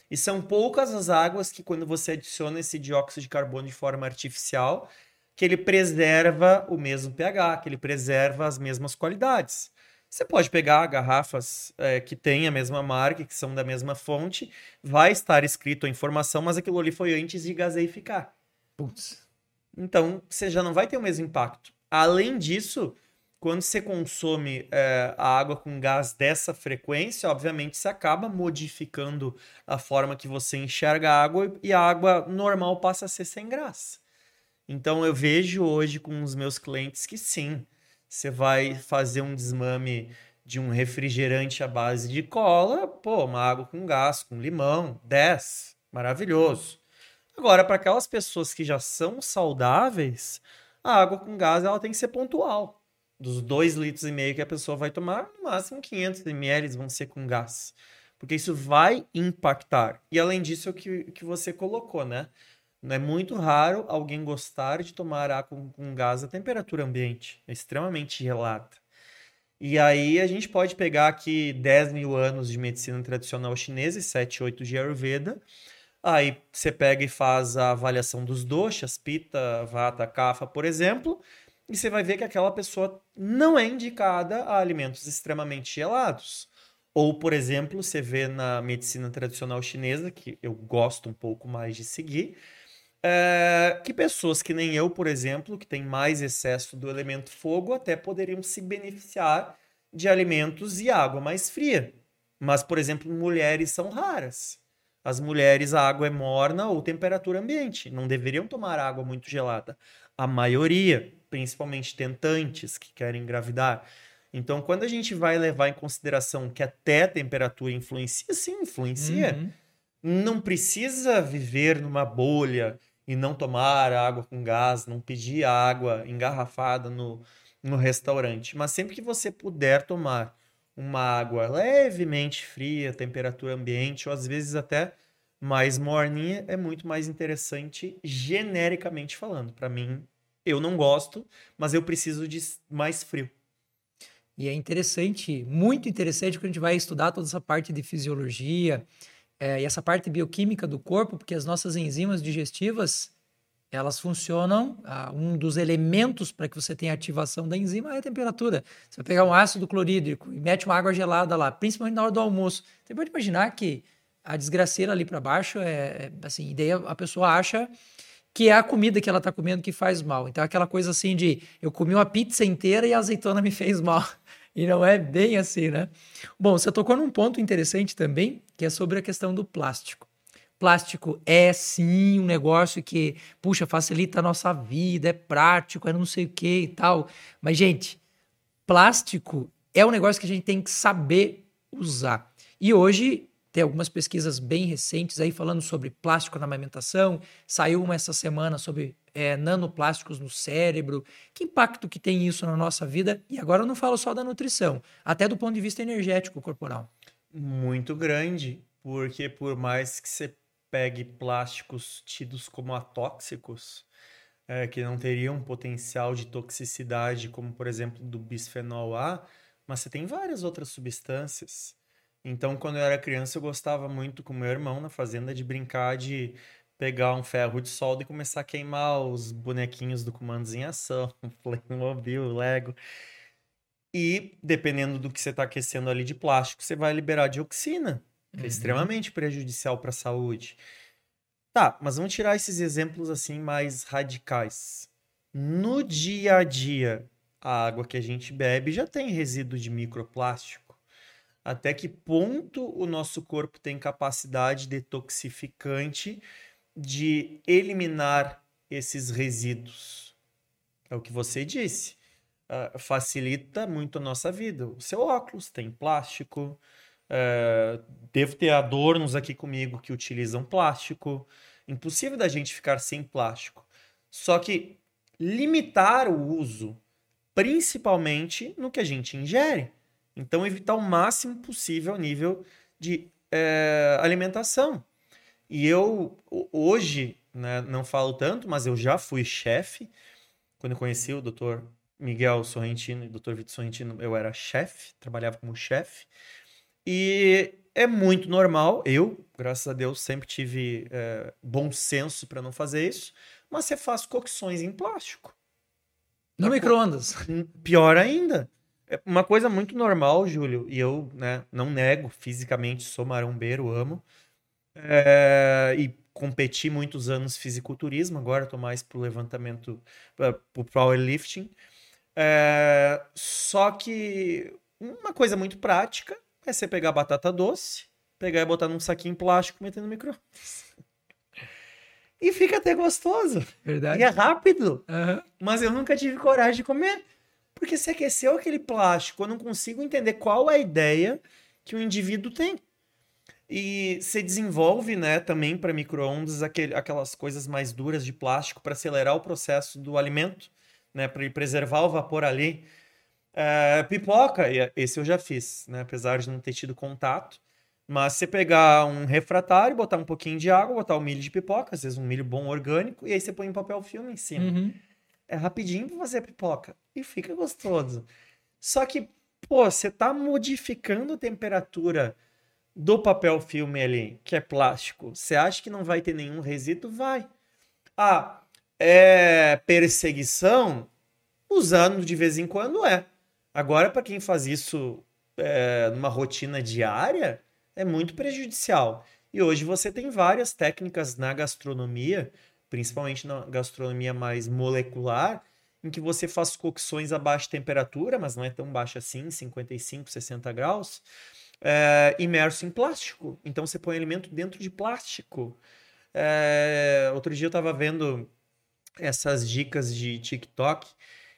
E são poucas as águas que, quando você adiciona esse dióxido de carbono de forma artificial, que ele preserva o mesmo pH, que ele preserva as mesmas qualidades. Você pode pegar garrafas é, que têm a mesma marca, que são da mesma fonte, vai estar escrito a informação, mas aquilo ali foi antes de gaseificar. Putz. Então, você já não vai ter o mesmo impacto. Além disso, quando você consome é, a água com gás dessa frequência, obviamente você acaba modificando a forma que você enxerga a água e a água normal passa a ser sem graça. Então eu vejo hoje com os meus clientes que sim, você vai fazer um desmame de um refrigerante à base de cola, pô, uma água com gás, com limão, dez, maravilhoso. Agora, para aquelas pessoas que já são saudáveis, a água com gás ela tem que ser pontual. Dos dois litros e meio que a pessoa vai tomar, no máximo quinhentos mililitros vão ser com gás. Porque isso vai impactar. E além disso, é o que, que você colocou, né? Não é muito raro alguém gostar de tomar água com, com gás a temperatura ambiente. É extremamente gelada. E aí a gente pode pegar aqui dez mil anos de medicina tradicional chinesa e sete, oito de Ayurveda. Aí você pega e faz a avaliação dos doshas, pita, vata, kapha, por exemplo. E você vai ver que aquela pessoa não é indicada a alimentos extremamente gelados. Ou, por exemplo, você vê na medicina tradicional chinesa, que eu gosto um pouco mais de seguir, Uh, que pessoas que nem eu, por exemplo, que tem mais excesso do elemento fogo, até poderiam se beneficiar de alimentos e água mais fria. Mas, por exemplo, mulheres são raras. As mulheres, a água é morna ou temperatura ambiente. Não deveriam tomar água muito gelada. A maioria, principalmente tentantes que querem engravidar. Então, quando a gente vai levar em consideração que até a temperatura influencia, sim, influencia. Uhum. Não precisa viver numa bolha e não tomar água com gás, não pedir água engarrafada no, no restaurante. Mas sempre que você puder tomar uma água levemente fria, temperatura ambiente, ou às vezes até mais morninha, é muito mais interessante genericamente falando. Para mim, eu não gosto, mas eu preciso de mais frio. E é interessante, muito interessante, quando a gente vai estudar toda essa parte de fisiologia é, e essa parte bioquímica do corpo, porque as nossas enzimas digestivas, elas funcionam, ah, um dos elementos para que você tenha ativação da enzima é a temperatura. Você vai pegar um ácido clorídrico e mete uma água gelada lá, principalmente na hora do almoço. Você pode imaginar que a desgraceira ali para baixo, é, é assim, e daí a pessoa acha que é a comida que ela está comendo que faz mal. Então, aquela coisa assim de, eu comi uma pizza inteira e a azeitona me fez mal. E não é bem assim, né? Bom, você tocou num ponto interessante também, que é sobre a questão do plástico. Plástico é, sim, um negócio que, puxa, facilita a nossa vida, é prático, é não sei o que e tal. Mas, gente, plástico é um negócio que a gente tem que saber usar. E hoje tem algumas pesquisas bem recentes aí falando sobre plástico na amamentação. Saiu uma essa semana sobre é, nanoplásticos no cérebro. Que impacto que tem isso na nossa vida? E agora eu não falo só da nutrição, até do ponto de vista energético corporal. Muito grande, porque por mais que você pegue plásticos tidos como atóxicos, é, que não teriam potencial de toxicidade, como por exemplo do bisfenol A, mas você tem várias outras substâncias. Então, quando eu era criança, eu gostava muito com meu irmão na fazenda de brincar de pegar um ferro de solda e começar a queimar os bonequinhos do Comandos em Ação, Playmobil, Lego. E, dependendo do que você está aquecendo ali de plástico, você vai liberar dioxina, que é uhum. extremamente prejudicial para a saúde. Tá, mas vamos tirar esses exemplos assim mais radicais. No dia a dia, a água que a gente bebe já tem resíduo de microplástico. Até que ponto o nosso corpo tem capacidade detoxificante de eliminar esses resíduos? É o que você disse. Uh, facilita muito a nossa vida. O seu óculos tem plástico. Uh, devo ter adornos aqui comigo que utilizam plástico. Impossível da gente ficar sem plástico. Só que limitar o uso, principalmente no que a gente ingere. Então, evitar o máximo possível o nível de é, alimentação. E eu, hoje, né, não falo tanto, mas eu já fui chefe. Quando eu conheci o doutor Miguel Sorrentino e o doutor Vitor Sorrentino, eu era chefe, trabalhava como chefe. E é muito normal. Eu, graças a Deus, sempre tive é, bom senso para não fazer isso. Mas você faz cocções em plástico. No micro-ondas. Pior ainda. Uma coisa muito normal, Júlio, e eu, né, não nego, fisicamente sou marombeiro, amo, é, e competi muitos anos fisiculturismo, agora estou mais pro levantamento, pro powerlifting, é, só que uma coisa muito prática é você pegar batata doce, pegar e botar num saquinho plástico e meter no micro-ondas. E fica até gostoso. Verdade. E é rápido, uhum. Mas eu nunca tive coragem de comer. Porque se aqueceu aquele plástico, eu não consigo entender qual é a ideia que o indivíduo tem. E se desenvolve, né, também para micro-ondas aquel, aquelas coisas mais duras de plástico para acelerar o processo do alimento, né, para preservar o vapor ali. É, pipoca, esse eu já fiz, né, apesar de não ter tido contato. Mas você pegar um refratário, botar um pouquinho de água, botar o milho de pipoca, às vezes um milho bom orgânico, e aí você põe um papel filme em cima. Uhum. É rapidinho pra fazer pipoca. E fica gostoso. Só que, pô, você tá modificando a temperatura do papel filme ali, que é plástico. Você acha que não vai ter nenhum resíduo? Vai. Ah, é perseguição? Usando de vez em quando é. Agora, pra quem faz isso é, numa rotina diária, é muito prejudicial. E hoje você tem várias técnicas na gastronomia principalmente na gastronomia mais molecular, em que você faz cocções a baixa temperatura, mas não é tão baixa assim, cinquenta e cinco, sessenta graus, é, imerso em plástico. Então você põe alimento dentro de plástico. É, outro dia eu estava vendo essas dicas de TikTok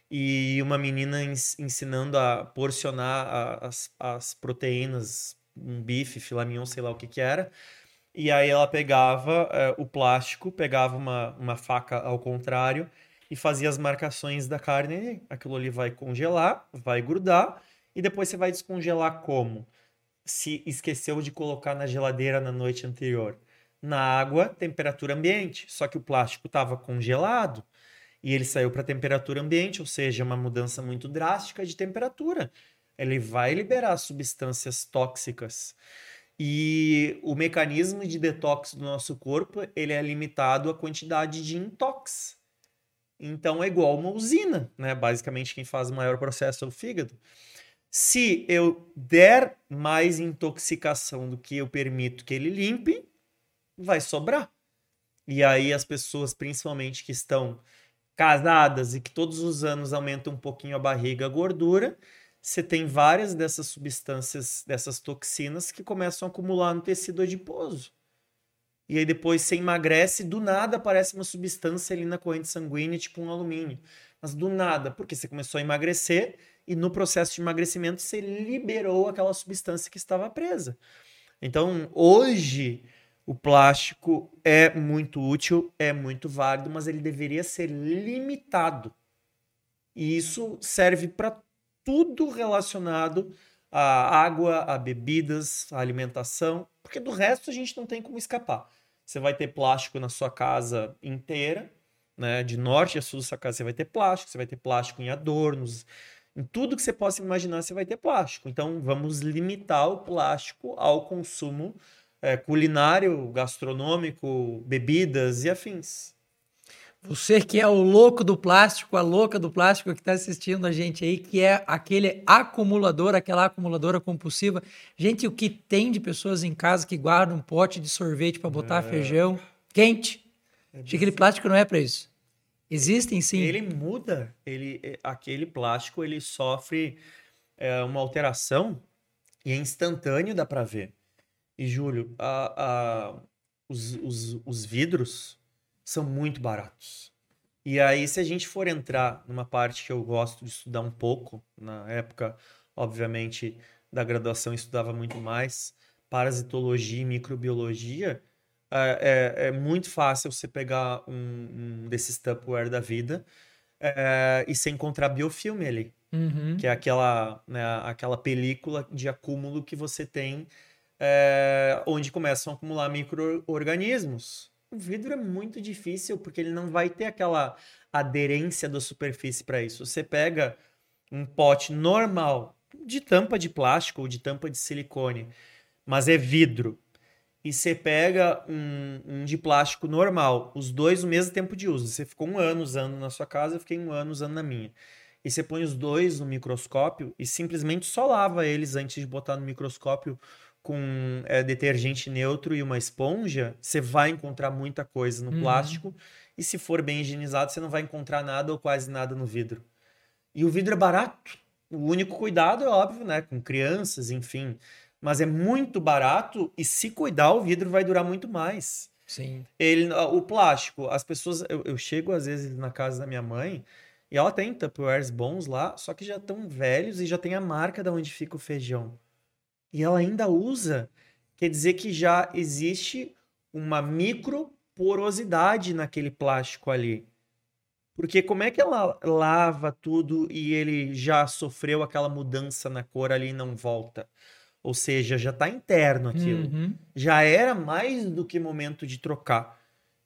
e uma menina ensinando a porcionar a, as, as proteínas, um bife, filé mignon, sei lá o que que era. E aí ela pegava é, o plástico, pegava uma, uma faca ao contrário e fazia as marcações da carne. Aquilo ali vai congelar, vai grudar, e depois você vai descongelar como? Se esqueceu de colocar na geladeira na noite anterior. Na água, temperatura ambiente, só que o plástico estava congelado e ele saiu para temperatura ambiente, ou seja, uma mudança muito drástica de temperatura. Ele vai liberar substâncias tóxicas. E o mecanismo de detox do nosso corpo, ele é limitado à quantidade de intox. Então é igual uma usina, né? Basicamente quem faz o maior processo é o fígado. Se eu der mais intoxicação do que eu permito que ele limpe, vai sobrar. E aí as pessoas, principalmente que estão casadas e que todos os anos aumentam um pouquinho a barriga, a gordura, você tem várias dessas substâncias, dessas toxinas que começam a acumular no tecido adiposo. E aí depois você emagrece, do nada aparece uma substância ali na corrente sanguínea, tipo um alumínio. Mas do nada, porque você começou a emagrecer e no processo de emagrecimento você liberou aquela substância que estava presa. Então, hoje, o plástico é muito útil, é muito válido, mas ele deveria ser limitado. E isso serve para tudo relacionado à água, a bebidas, à alimentação, porque do resto a gente não tem como escapar. Você vai ter plástico na sua casa inteira, né? De norte a sul da sua casa você vai ter plástico, você vai ter plástico em adornos, em tudo que você possa imaginar você vai ter plástico. Então vamos limitar o plástico ao consumo é, culinário, gastronômico, bebidas e afins. Você que é o louco do plástico, a louca do plástico que está assistindo a gente aí, que é aquele acumulador, aquela acumuladora compulsiva. Gente, o que tem de pessoas em casa que guardam um pote de sorvete para botar é. feijão quente? É aquele plástico não é para isso. Existem sim. Ele muda, ele, aquele plástico ele sofre é, uma alteração e é instantâneo, dá para ver. E, Júlio, a, a, os, os, os vidros são muito baratos. E aí, se a gente for entrar numa parte que eu gosto de estudar um pouco, na época, obviamente, da graduação eu estudava muito mais, parasitologia e microbiologia, é, é, é muito fácil você pegar um, um desses Tupperware da vida é, e você encontrar biofilme ali, uhum. que é aquela, né, aquela película de acúmulo que você tem, é, onde começam a acumular micro-organismos. O vidro é muito difícil porque ele não vai ter aquela aderência da superfície para isso. Você pega um pote normal de tampa de plástico ou de tampa de silicone, mas é vidro. E você pega um, um de plástico normal, os dois no mesmo tempo de uso. Você ficou um ano usando na sua casa, eu fiquei um ano usando na minha. E você põe os dois no microscópio e simplesmente só lava eles antes de botar no microscópio com é, detergente neutro e uma esponja, você vai encontrar muita coisa no uhum. plástico e se for bem higienizado, você não vai encontrar nada ou quase nada no vidro. E o vidro é barato. O único cuidado é óbvio, né? Com crianças, enfim. Mas é muito barato e se cuidar, o vidro vai durar muito mais. Sim. Ele, o plástico, as pessoas... Eu, eu chego, às vezes, na casa da minha mãe e ela tem Tupperwares bons lá, só que já estão velhos e já tem a marca de onde fica o feijão. E ela ainda usa, quer dizer que já existe uma microporosidade naquele plástico ali. Porque como é que ela lava tudo e ele já sofreu aquela mudança na cor ali e não volta? Ou seja, já está interno aquilo. Uhum. Já era mais do que momento de trocar.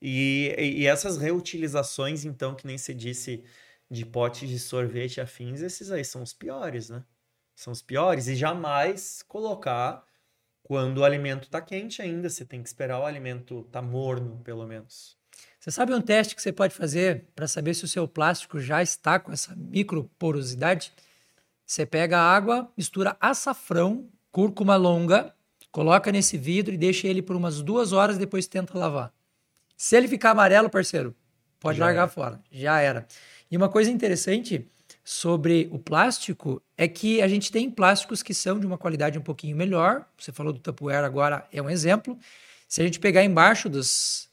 E, e essas reutilizações, então, que nem se disse, de potes de sorvete afins, esses aí são os piores, né? São os piores e jamais colocar quando o alimento está quente ainda. Você tem que esperar o alimento estar morno, pelo menos. Você sabe um teste que você pode fazer para saber se o seu plástico já está com essa microporosidade? Você pega água, mistura açafrão, cúrcuma longa, coloca nesse vidro e deixa ele por umas duas horas, depois tenta lavar. Se ele ficar amarelo, parceiro, pode já largar era. fora. Já era. E uma coisa interessante sobre o plástico é que a gente tem plásticos que são de uma qualidade um pouquinho melhor. Você falou do Tupperware agora, é um exemplo. Se a gente pegar embaixo dos,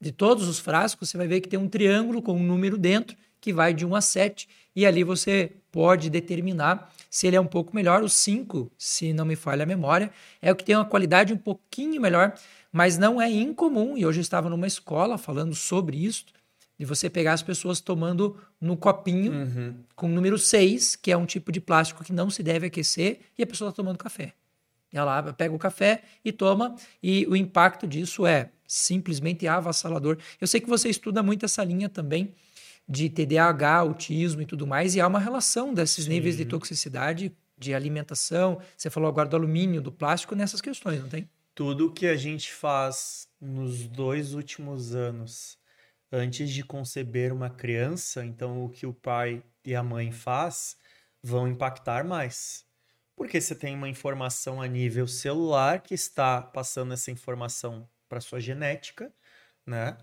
de todos os frascos, você vai ver que tem um triângulo com um número dentro que vai de um a sete. E ali você pode determinar se ele é um pouco melhor. O cinco, se não me falha a memória, é o que tem uma qualidade um pouquinho melhor, mas não é incomum. E hoje eu estava numa escola falando sobre isso, de você pegar as pessoas tomando no copinho uhum. com o número seis, que é um tipo de plástico que não se deve aquecer, e a pessoa está tomando café. Ela pega o café e toma, e o impacto disso é simplesmente avassalador. Eu sei que você estuda muito essa linha também de T D A H, autismo e tudo mais, e há uma relação desses Sim. níveis de toxicidade, de alimentação. Você falou agora do alumínio, do plástico, nessas questões, não tem? Tudo que a gente faz nos dois últimos anos antes de conceber uma criança, então o que o pai e a mãe faz vão impactar mais. Porque você tem uma informação a nível celular que está passando essa informação para sua genética, né?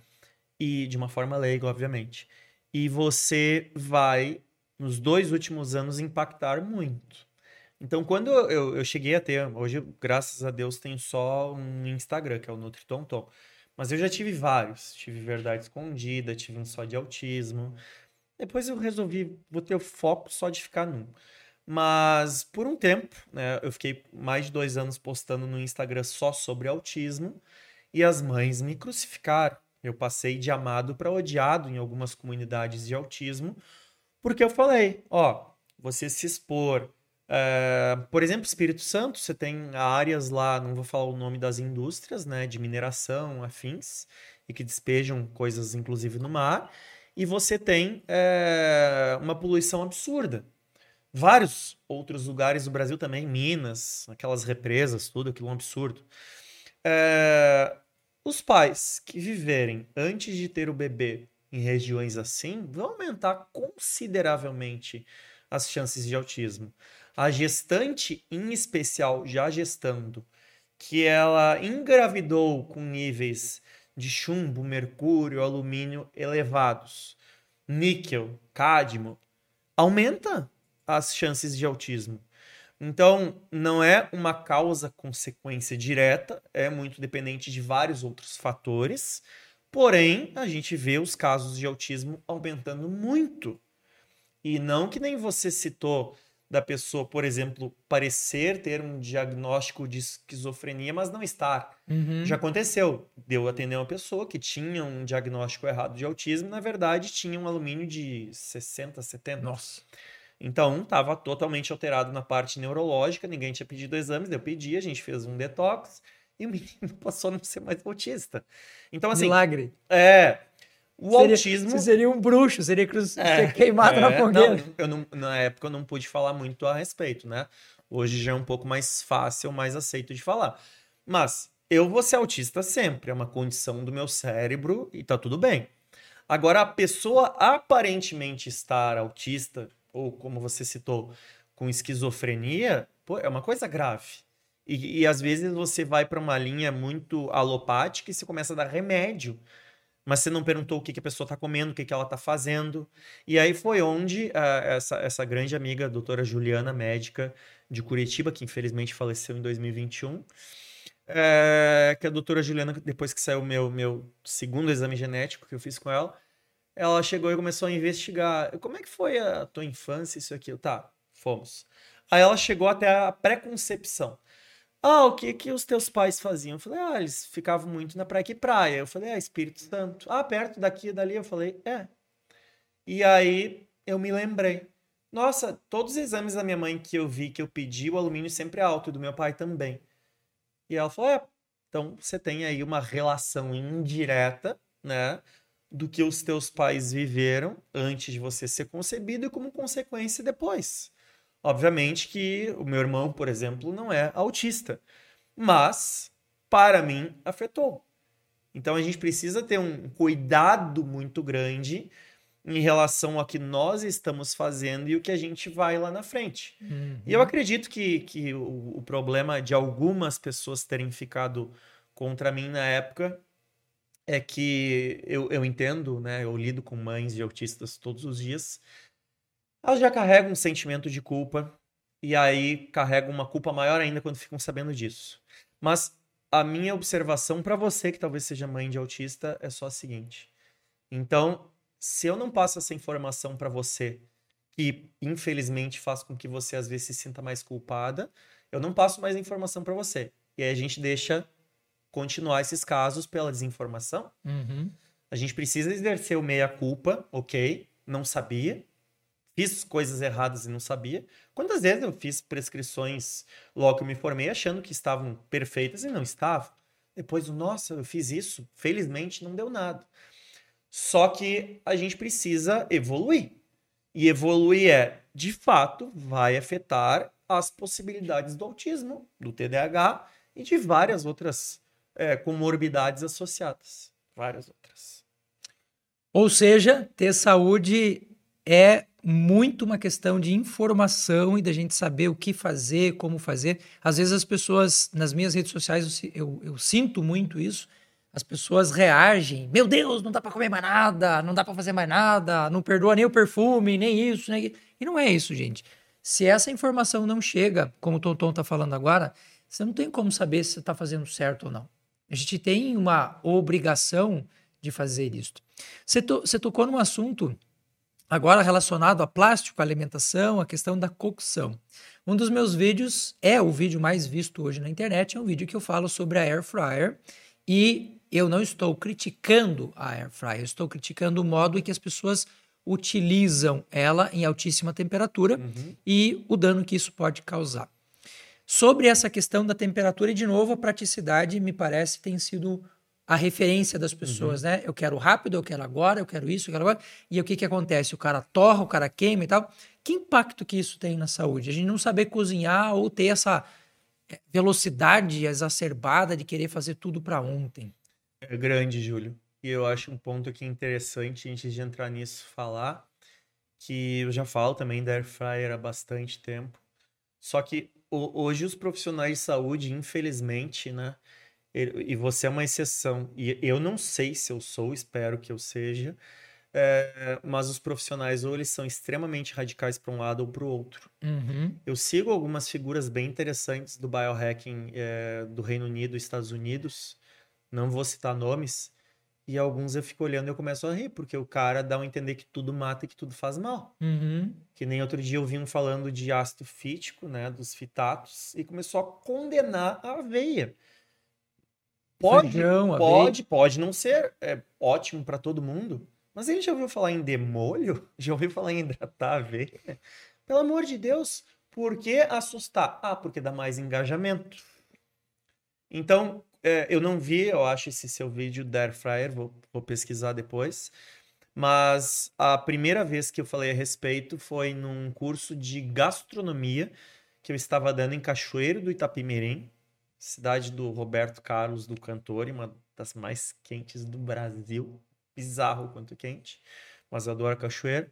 E de uma forma leiga, obviamente. E você vai, nos dois últimos anos, impactar muito. Então, quando eu, eu cheguei a ter... Hoje, graças a Deus, tenho só um Instagram, que é o NutriTonton. Mas eu já tive vários. Tive Verdade Escondida, tive um só de autismo. Depois eu resolvi, vou ter o foco só de ficar num. Mas por um tempo, né, eu fiquei mais de dois anos postando no Instagram só sobre autismo. E as mães me crucificaram. Eu passei de amado para odiado em algumas comunidades de autismo. Porque eu falei, ó, você se expor... É, por exemplo, Espírito Santo, você tem áreas lá, não vou falar o nome das indústrias, né, de mineração, afins, e que despejam coisas, inclusive, no mar, e você tem é, uma poluição absurda. Vários outros lugares do Brasil também, Minas, aquelas represas, tudo aquilo é um absurdo. É, os pais que viverem antes de ter o bebê em regiões assim vão aumentar consideravelmente as chances de autismo. A gestante, em especial, já gestando, que ela engravidou com níveis de chumbo, mercúrio, alumínio elevados, níquel, cádmio, aumenta as chances de autismo. Então, não é uma causa-consequência direta, é muito dependente de vários outros fatores, porém, a gente vê os casos de autismo aumentando muito. E não que nem você citou da pessoa, por exemplo, parecer ter um diagnóstico de esquizofrenia, mas não estar. Uhum. Já aconteceu. Deu atender uma pessoa que tinha um diagnóstico errado de autismo, na verdade tinha um alumínio de sessenta, setenta. Nossa. Então, estava totalmente alterado na parte neurológica, ninguém tinha pedido exames, eu pedi, a gente fez um detox e o menino passou a não ser mais autista. Então, assim... Milagre. É... O seria, autismo... Você seria um bruxo, seria cru... é, queimado é, na fogueira. Não, eu não, na época eu não pude falar muito a respeito, né? Hoje já é um pouco mais fácil, mais aceito de falar. Mas eu vou ser autista sempre, é uma condição do meu cérebro e tá tudo bem. Agora, a pessoa aparentemente estar autista, ou como você citou, com esquizofrenia, pô, é uma coisa grave. E, e às vezes você vai para uma linha muito alopática e você começa a dar remédio. Mas você não perguntou o que, que a pessoa está comendo, o que, que ela está fazendo. E aí foi onde uh, essa, essa grande amiga, a doutora Juliana, médica de Curitiba, que infelizmente faleceu em dois mil e vinte e um, é, que a doutora Juliana, depois que saiu o meu, meu segundo exame genético que eu fiz com ela, ela chegou e começou a investigar. Como é que foi a tua infância, isso e aquilo? Tá, fomos. Aí ela chegou até a pré-concepção. Ah, o que que os teus pais faziam? Eu falei, ah, eles ficavam muito na praia. Que praia? Eu falei, ah, Espírito Santo. Ah, perto daqui e dali? Eu falei, é. E aí eu me lembrei. Nossa, todos os exames da minha mãe que eu vi, que eu pedi, o alumínio sempre é alto, e do meu pai também. E ela falou, é, então você tem aí uma relação indireta, né, do que os teus pais viveram antes de você ser concebido e como consequência depois. Obviamente que o meu irmão, por exemplo, não é autista, mas, para mim, afetou. Então, a gente precisa ter um cuidado muito grande em relação ao que nós estamos fazendo e o que a gente vai lá na frente. Uhum. E eu acredito que, que o, o problema de algumas pessoas terem ficado contra mim na época é que eu, eu entendo, né? Eu lido com mães de autistas todos os dias. Elas já carregam um sentimento de culpa e aí carregam uma culpa maior ainda quando ficam sabendo disso. Mas a minha observação para você que talvez seja mãe de autista é só a seguinte. Então, se eu não passo essa informação para você, que infelizmente faz com que você às vezes se sinta mais culpada, eu não passo mais informação para você. E aí a gente deixa continuar esses casos pela desinformação. Uhum. A gente precisa exercer o meia-culpa, ok, não sabia, fiz coisas erradas e não sabia. Quantas vezes eu fiz prescrições logo que eu me formei achando que estavam perfeitas e não estavam? Depois, nossa, eu fiz isso, felizmente não deu nada. Só que a gente precisa evoluir. E evoluir é, de fato, vai afetar as possibilidades do autismo, do T D A H e de várias outras é, comorbidades associadas. Várias outras. Ou seja, ter saúde é muito uma questão de informação e da gente saber o que fazer, como fazer. Às vezes as pessoas, nas minhas redes sociais, eu, eu, eu sinto muito isso. As pessoas reagem, meu Deus, não dá pra comer mais nada, não dá pra fazer mais nada, não perdoa nem o perfume, nem isso, nem... E não é isso, gente. Se essa informação não chega, como o Tonton tá falando agora, você não tem como saber se você tá fazendo certo ou não. A gente tem uma obrigação de fazer isso. Você, to... você tocou num assunto agora relacionado a plástico, alimentação, a questão da cocção. Um dos meus vídeos, é o vídeo mais visto hoje na internet, é um vídeo que eu falo sobre a Air Fryer, e eu não estou criticando a air fryer, eu estou criticando o modo em que as pessoas utilizam ela em altíssima temperatura, uhum, e o dano que isso pode causar. Sobre essa questão da temperatura, e de novo, a praticidade me parece tem sido a referência das pessoas, uhum, né? Eu quero rápido, eu quero agora, eu quero isso, eu quero agora. E o que que acontece? O cara torra, o cara queima e tal. Que impacto que isso tem na saúde? A gente não saber cozinhar ou ter essa velocidade exacerbada de querer fazer tudo para ontem. É grande, Júlio. E eu acho um ponto aqui interessante, antes de entrar nisso, falar que eu já falo também da Air Fryer há bastante tempo. Só que hoje os profissionais de saúde, infelizmente, né? E você é uma exceção. E eu não sei se eu sou, espero que eu seja. É, mas os profissionais, ou eles são extremamente radicais para um lado ou para o outro. Uhum. Eu sigo algumas figuras bem interessantes do biohacking é, do Reino Unido e Estados Unidos. Não vou citar nomes, e alguns eu fico olhando e eu começo a rir, porque o cara dá um entender que tudo mata e que tudo faz mal. Uhum. Que nem outro dia eu vi um falando de ácido fítico, né, dos fitatos, e começou a condenar a aveia. Pode, Feijão, pode, aveia. Pode não ser é, ótimo para todo mundo, mas ele já ouviu falar em demolho? Já ouviu falar em hidratar a aveia? Pelo amor de Deus, por que assustar? Ah, porque dá mais engajamento. Então, eu não vi, eu acho, esse seu vídeo da Air Fryer, vou, vou pesquisar depois. Mas a primeira vez que eu falei a respeito foi num curso de gastronomia que eu estava dando em Cachoeiro do Itapimirim, cidade do Roberto Carlos, do cantor, e uma das mais quentes do Brasil. Bizarro o quanto quente, mas eu adoro Cachoeiro.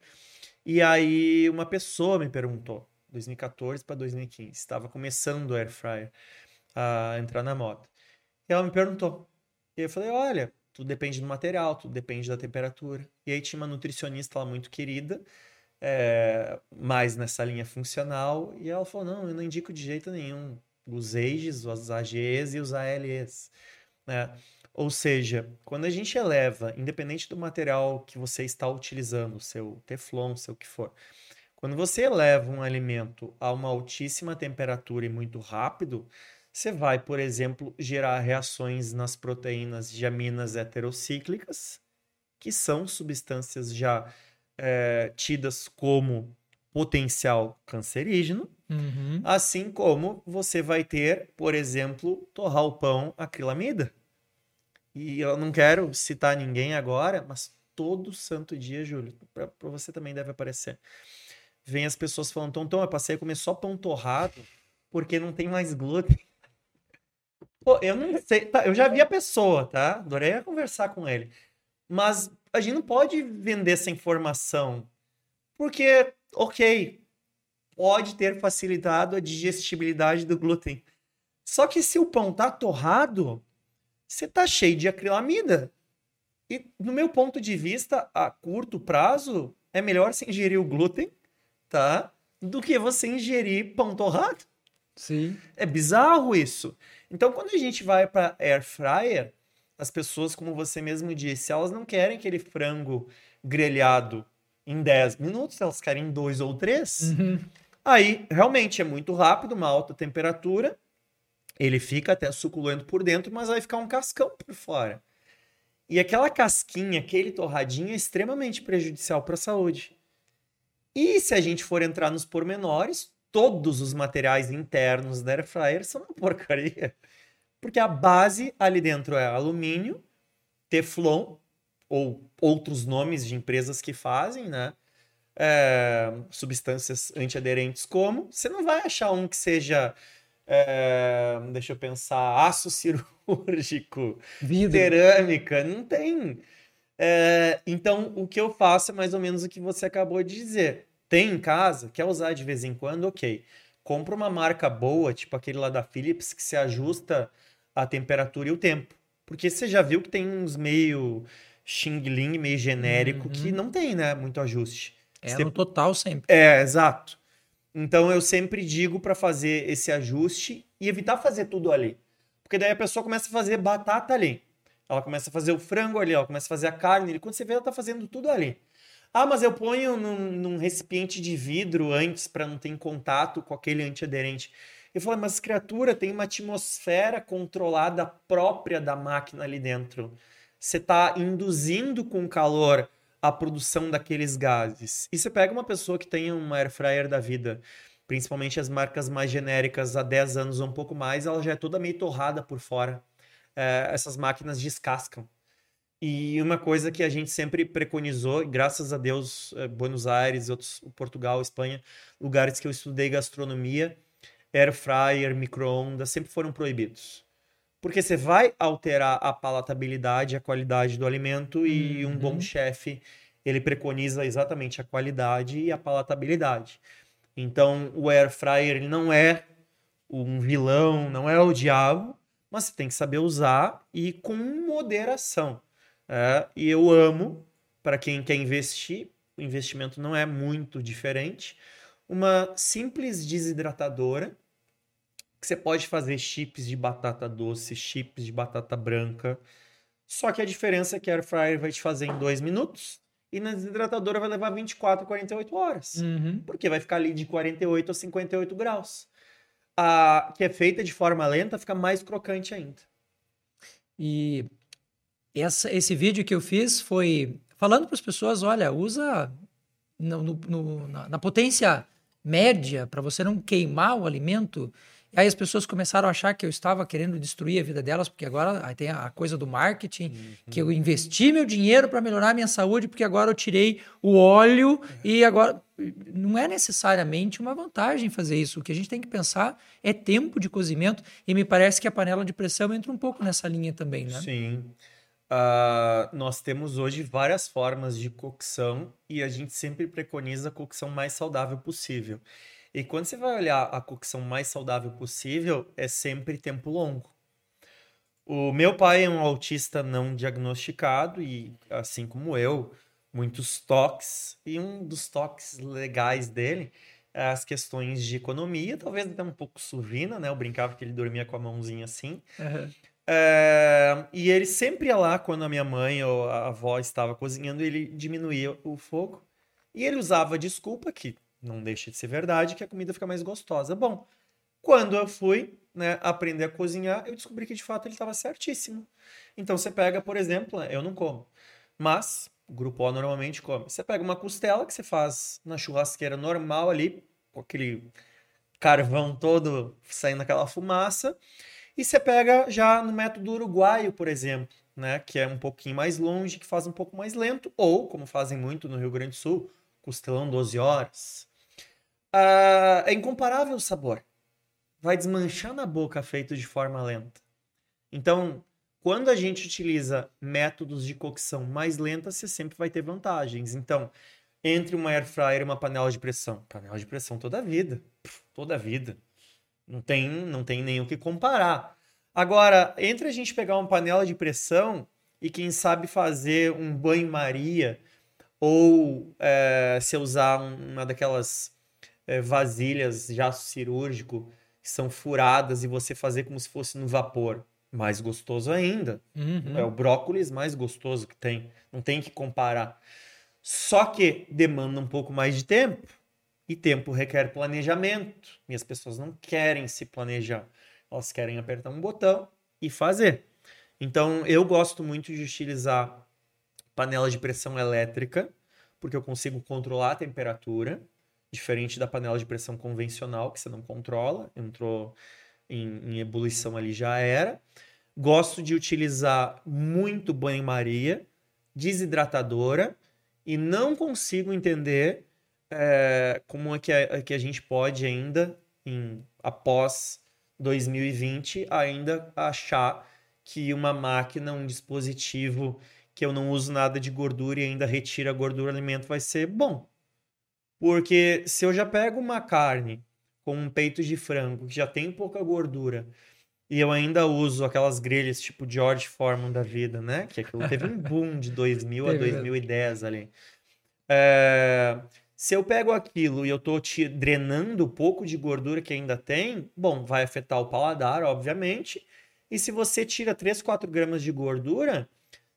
E aí uma pessoa me perguntou, dois mil e quatorze para dois mil e quinze, estava começando o Air Fryer a entrar na moda. E ela me perguntou. E eu falei, olha, tudo depende do material, tudo depende da temperatura. E aí tinha uma nutricionista lá muito querida, é, mais nessa linha funcional. E ela falou, não, eu não indico de jeito nenhum os A Gs, os A Gs e os A L Es. Né? Ou seja, quando a gente eleva, independente do material que você está utilizando, seu teflon, seu que for, quando você eleva um alimento a uma altíssima temperatura e muito rápido, você vai, por exemplo, gerar reações nas proteínas de aminas heterocíclicas, que são substâncias já é, tidas como potencial cancerígeno, uhum, assim como você vai ter, por exemplo, torrar o pão acrilamida. E eu não quero citar ninguém agora, mas todo santo dia, Júlio, para você também deve aparecer, vem as pessoas falando, Tonton, eu passei a comer só pão torrado porque não tem mais glúten. Pô, eu não sei, tá, eu já vi a pessoa, tá? Adorei conversar com ele. Mas a gente não pode vender essa informação, porque, ok, pode ter facilitado a digestibilidade do glúten. Só que se o pão tá torrado, você tá cheio de acrilamida. E no meu ponto de vista, a curto prazo, é melhor você ingerir o glúten, tá? Do que você ingerir pão torrado. Sim. É bizarro isso. Então, quando a gente vai para air fryer, as pessoas, como você mesmo disse, elas não querem aquele frango grelhado em dez minutos, elas querem em dois ou três. Uhum. Aí, realmente, é muito rápido, uma alta temperatura, ele fica até suculento por dentro, mas vai ficar um cascão por fora. E aquela casquinha, aquele torradinho é extremamente prejudicial para a saúde. E se a gente for entrar nos pormenores, todos os materiais internos da air fryer são uma porcaria. Porque a base ali dentro é alumínio, teflon, ou outros nomes de empresas que fazem, né? É, substâncias antiaderentes como... Você não vai achar um que seja... É, deixa eu pensar, aço cirúrgico, vidro, cerâmica, não tem. É, então, o que eu faço é mais ou menos o que você acabou de dizer. Tem em casa, quer usar de vez em quando, ok. Compra uma marca boa, tipo aquele lá da Philips, que se ajusta à temperatura e o tempo. Porque você já viu que tem uns meio xing-ling, meio genérico, uhum, que não tem, né, muito ajuste. É você... no total sempre. É, exato. Então, eu sempre digo para fazer esse ajuste e evitar fazer tudo ali. Porque daí a pessoa começa a fazer batata ali. Ela começa a fazer o frango ali, ela começa a fazer a carne ali. Quando você vê, ela tá fazendo tudo ali. Ah, mas eu ponho num, num recipiente de vidro antes para não ter contato com aquele antiaderente. Eu falo, mas criatura, tem uma atmosfera controlada própria da máquina ali dentro. Você tá induzindo com calor a produção daqueles gases. E você pega uma pessoa que tenha uma air fryer da vida, principalmente as marcas mais genéricas há dez anos ou um pouco mais, ela já é toda meio torrada por fora. É, essas máquinas descascam. E uma coisa que a gente sempre preconizou, e graças a Deus, Buenos Aires, outros, Portugal, Espanha, lugares que eu estudei gastronomia, air fryer, micro-ondas, sempre foram proibidos. Porque você vai alterar a palatabilidade, a qualidade do alimento, e uhum, um bom chefe, ele preconiza exatamente a qualidade e a palatabilidade. Então, o air fryer, ele não é um vilão, não é o diabo, mas você tem que saber usar e com moderação. É, e eu amo, para quem quer investir, o investimento não é muito diferente, uma simples desidratadora, que você pode fazer chips de batata doce, chips de batata branca. Só que a diferença é que a air fryer vai te fazer em dois minutos e na desidratadora vai levar vinte e quatro, quarenta e oito horas. Uhum. Porque vai ficar ali de quarenta e oito a cinquenta e oito graus. A que é feita de forma lenta fica mais crocante ainda. E essa, esse vídeo que eu fiz foi falando para as pessoas, olha, usa no, no, no, na, na potência média para você não queimar o alimento. Aí as pessoas começaram a achar que eu estava querendo destruir a vida delas, porque agora aí tem a coisa do marketing, uhum, que eu investi meu dinheiro para melhorar a minha saúde, porque agora eu tirei o óleo, uhum, e agora... Não é necessariamente uma vantagem fazer isso. O que a gente tem que pensar é tempo de cozimento, e me parece que a panela de pressão entra um pouco nessa linha também, né? Sim. Uh, nós temos hoje várias formas de cocção, e a gente sempre preconiza a cocção mais saudável possível. E quando você vai olhar a cocção mais saudável possível, é sempre tempo longo. O meu pai é um autista não diagnosticado e, assim como eu, muitos toques. E um dos toques legais dele é as questões de economia, talvez até um pouco suvina, né? Eu brincava que ele dormia com a mãozinha assim. Uhum. É, e ele sempre ia lá quando a minha mãe ou a avó estava cozinhando, ele diminuía o fogo. E ele usava a desculpa que não deixa de ser verdade, que a comida fica mais gostosa. Bom, quando eu fui, né, aprender a cozinhar, eu descobri que, de fato, ele estava certíssimo. Então, você pega, por exemplo, eu não como, mas o grupo O normalmente come. Você pega uma costela que você faz na churrasqueira normal ali, com aquele carvão todo saindo aquela fumaça, e você pega já no método uruguaio, por exemplo, né, que é um pouquinho mais longe, que faz um pouco mais lento, ou, como fazem muito no Rio Grande do Sul, costelão doze horas. Ah, é incomparável o sabor. Vai desmanchar na boca feito de forma lenta. Então, quando a gente utiliza métodos de cocção mais lenta, você sempre vai ter vantagens. Então, entre uma air fryer e uma panela de pressão. Panela de pressão toda a vida. Pff, toda a vida. Não tem, não tem nem o que comparar. Agora, entre a gente pegar uma panela de pressão e quem sabe fazer um banho-maria ou é, se usar uma daquelas é, vasilhas de aço cirúrgico que são furadas e você fazer como se fosse no vapor. Mais gostoso ainda. Uhum. É o brócolis mais gostoso que tem. Não tem que comparar. Só que demanda um pouco mais de tempo. E tempo requer planejamento. E as pessoas não querem se planejar. Elas querem apertar um botão e fazer. Então, eu gosto muito de utilizar panela de pressão elétrica, porque eu consigo controlar a temperatura, diferente da panela de pressão convencional, que você não controla. Entrou em, em ebulição ali, já era. Gosto de utilizar muito banho-maria, desidratadora, e não consigo entender é, como é que, a, que a gente pode ainda, em, após dois mil e vinte, ainda achar que uma máquina, um dispositivo que eu não uso nada de gordura e ainda retira a gordura do alimento vai ser bom. Porque se eu já pego uma carne com um peito de frango, que já tem pouca gordura, e eu ainda uso aquelas grelhas tipo George Foreman da vida, né? Que aquilo teve um boom de dois mil a dois mil e dez ali. É... Se eu pego aquilo e eu tô te drenando o pouco de gordura que ainda tem, bom, vai afetar o paladar, obviamente. E se você tira três, quatro gramas de gordura,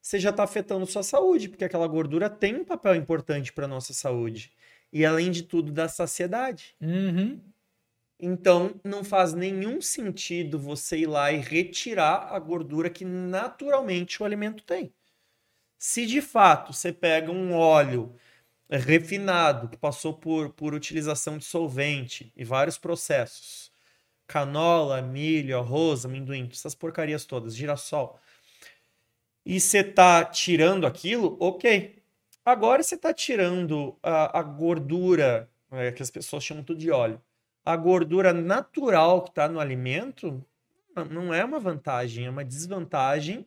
você já tá afetando sua saúde, porque aquela gordura tem um papel importante para nossa saúde. E além de tudo, da saciedade. Uhum. Então, não faz nenhum sentido você ir lá e retirar a gordura que naturalmente o alimento tem. Se de fato você pega um óleo refinado, que passou por, por utilização de solvente e vários processos, canola, milho, arroz, amendoim, essas porcarias todas, girassol, e você tá tirando aquilo, ok. Agora você tá tirando a, a gordura, é, que as pessoas chamam tudo de óleo. A gordura natural que está no alimento não é uma vantagem, é uma desvantagem,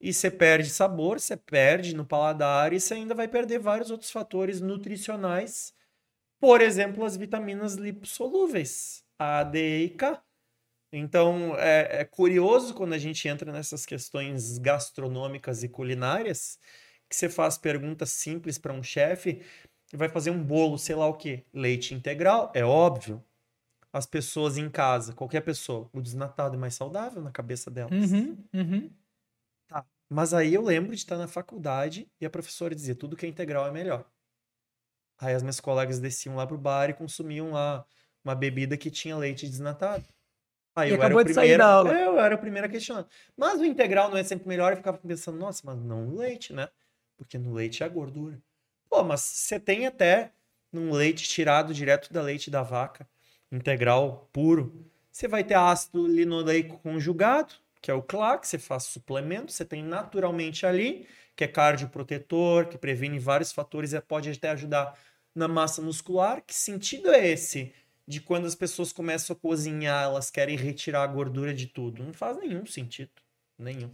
e você perde sabor, você perde no paladar e você ainda vai perder vários outros fatores nutricionais, por exemplo, as vitaminas lipossolúveis, A, D, E e K. Então, é, é curioso quando a gente entra nessas questões gastronômicas e culinárias, que você faz perguntas simples para um chefe e vai fazer um bolo, sei lá o quê, leite integral, é óbvio. As pessoas em casa, qualquer pessoa, o desnatado é mais saudável na cabeça delas. Uhum, uhum. Tá. Mas aí eu lembro de estar na faculdade e a professora dizia, tudo que é integral é melhor. Aí as minhas colegas desciam lá pro bar e consumiam lá uma bebida que tinha leite desnatado. Aí e eu acabou era o de primeiro, sair da aula. Eu era o primeiro a questionar. Mas o integral não é sempre melhor? Eu ficava pensando, nossa, mas não no leite, né? Porque no leite é a gordura. Pô, mas você tem até num leite tirado direto da leite da vaca, integral puro, você vai ter ácido linoleico conjugado, que é o C L A, que você faz suplemento, você tem naturalmente ali, que é cardioprotetor, que previne vários fatores e pode até ajudar na massa muscular. Que sentido é esse de quando as pessoas começam a cozinhar, elas querem retirar a gordura de tudo? Não faz nenhum sentido, nenhum.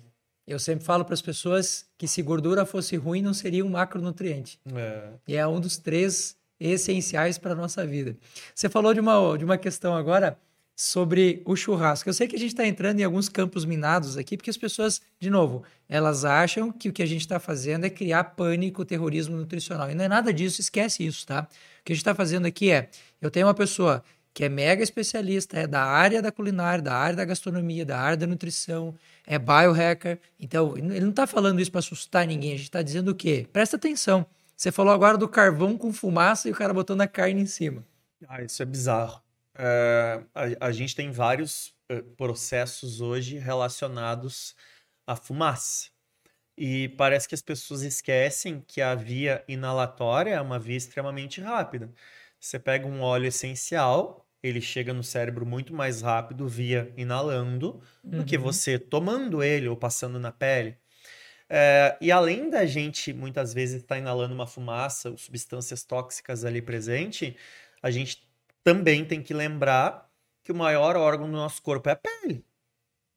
Eu sempre falo para as pessoas que se gordura fosse ruim, não seria um macronutriente. É. E é um dos três essenciais para a nossa vida. Você falou de uma, de uma questão agora sobre o churrasco. Eu sei que a gente está entrando em alguns campos minados aqui, porque as pessoas, de novo, elas acham que o que a gente está fazendo é criar pânico, terrorismo nutricional. E não é nada disso, esquece isso, tá? O que a gente está fazendo aqui é, eu tenho uma pessoa que é mega especialista, é da área da culinária, da área da gastronomia, da área da nutrição, é biohacker. Então, ele não está falando isso para assustar ninguém, a gente está dizendo o quê? Presta atenção. Você falou agora do carvão com fumaça e o cara botando a carne em cima. Ah, isso é bizarro. É, a, a gente tem vários é, processos hoje relacionados à fumaça. E parece que as pessoas esquecem que a via inalatória é uma via extremamente rápida. Você pega um óleo essencial, ele chega no cérebro muito mais rápido via inalando, uhum, do que você tomando ele ou passando na pele. É, e além da gente, muitas vezes, estar tá inalando uma fumaça, substâncias tóxicas ali presente, a gente também tem que lembrar que o maior órgão do nosso corpo é a pele.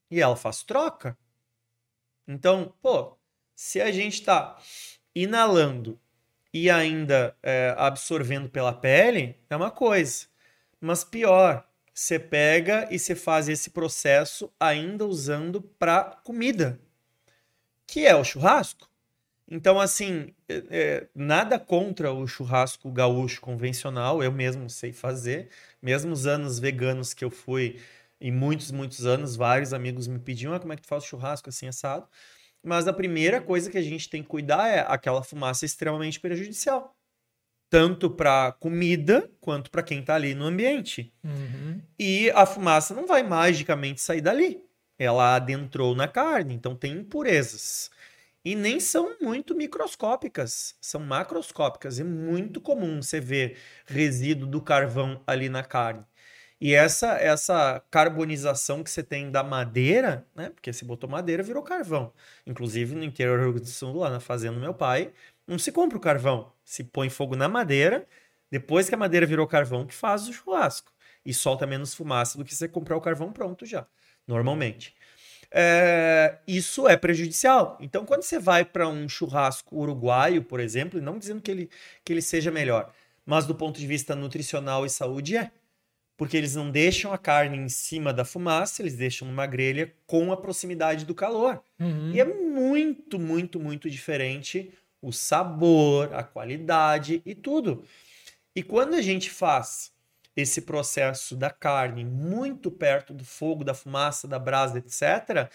E ela faz troca. Então, pô, se a gente está inalando e ainda é, absorvendo pela pele, é uma coisa. Mas pior, você pega e você faz esse processo ainda usando para comida. que é o churrasco. Então, assim, é, é, nada contra o churrasco gaúcho convencional, eu mesmo sei fazer. Mesmo os anos veganos que eu fui, em muitos, muitos anos, vários amigos me pediam, ah, como é que tu faz o churrasco assim, assado? Mas a primeira coisa que a gente tem que cuidar é aquela fumaça extremamente prejudicial. Tanto para comida, quanto para quem está ali no ambiente. Uhum. E a fumaça não vai magicamente sair dali. Ela adentrou na carne, então tem impurezas. E nem são muito microscópicas, são macroscópicas. É muito comum você ver resíduo do carvão ali na carne. E essa, essa carbonização que você tem da madeira, né? Porque você botou madeira, virou carvão. Inclusive, no interior do Rio Grande do Sul, lá na fazenda do meu pai, não se compra o carvão. Se põe fogo na madeira, depois que a madeira virou carvão, que faz o churrasco. E solta menos fumaça do que você comprar o carvão pronto já, normalmente. É, isso é prejudicial. Então, quando você vai para um churrasco uruguaio, por exemplo, e não dizendo que ele, que ele seja melhor, mas do ponto de vista nutricional e saúde, é. Porque eles não deixam a carne em cima da fumaça, eles deixam numa grelha com a proximidade do calor. Uhum. E é muito, muito, muito diferente o sabor, a qualidade e tudo. E quando a gente faz esse processo da carne muito perto do fogo, da fumaça, da brasa, etcétera,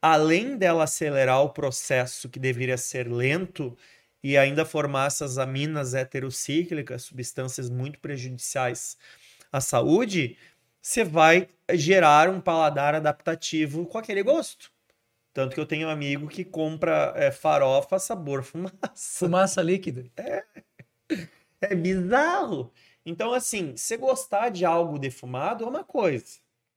além dela acelerar o processo que deveria ser lento e ainda formar essas aminas heterocíclicas, substâncias muito prejudiciais a saúde, você vai gerar um paladar adaptativo com aquele gosto. Tanto que eu tenho um amigo que compra é, farofa sabor fumaça. Fumaça líquida. É, é bizarro. Então, assim, você gostar de algo defumado é uma coisa.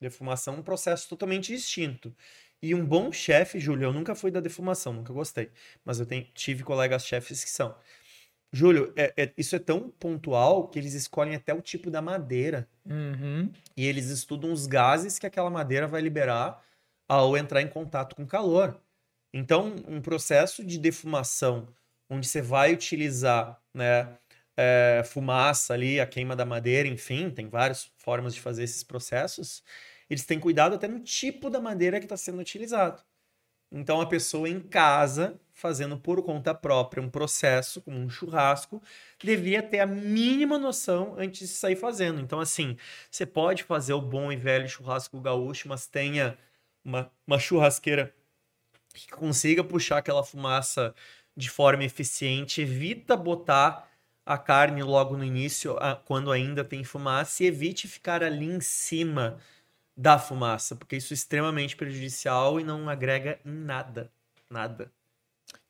Defumação é um processo totalmente distinto. E um bom chefe, Júlio, eu nunca fui da defumação, nunca gostei. Mas eu tenho, tive colegas chefes que são... Júlio, é, é, isso é tão pontual que eles escolhem até o tipo da madeira. Uhum. E eles estudam os gases que aquela madeira vai liberar ao entrar em contato com o calor. Então, um processo de defumação, onde você vai utilizar, né, é, fumaça ali, a queima da madeira, enfim, tem várias formas de fazer esses processos, eles têm cuidado até no tipo da madeira que está sendo utilizado. Então, a pessoa em casa, fazendo por conta própria um processo, como um churrasco, devia ter a mínima noção antes de sair fazendo. Então, assim, você pode fazer o bom e velho churrasco gaúcho, mas tenha uma, uma churrasqueira que consiga puxar aquela fumaça de forma eficiente, evita botar a carne logo no início, quando ainda tem fumaça, e evite ficar ali em cima da fumaça, porque isso é extremamente prejudicial e não agrega em nada, nada.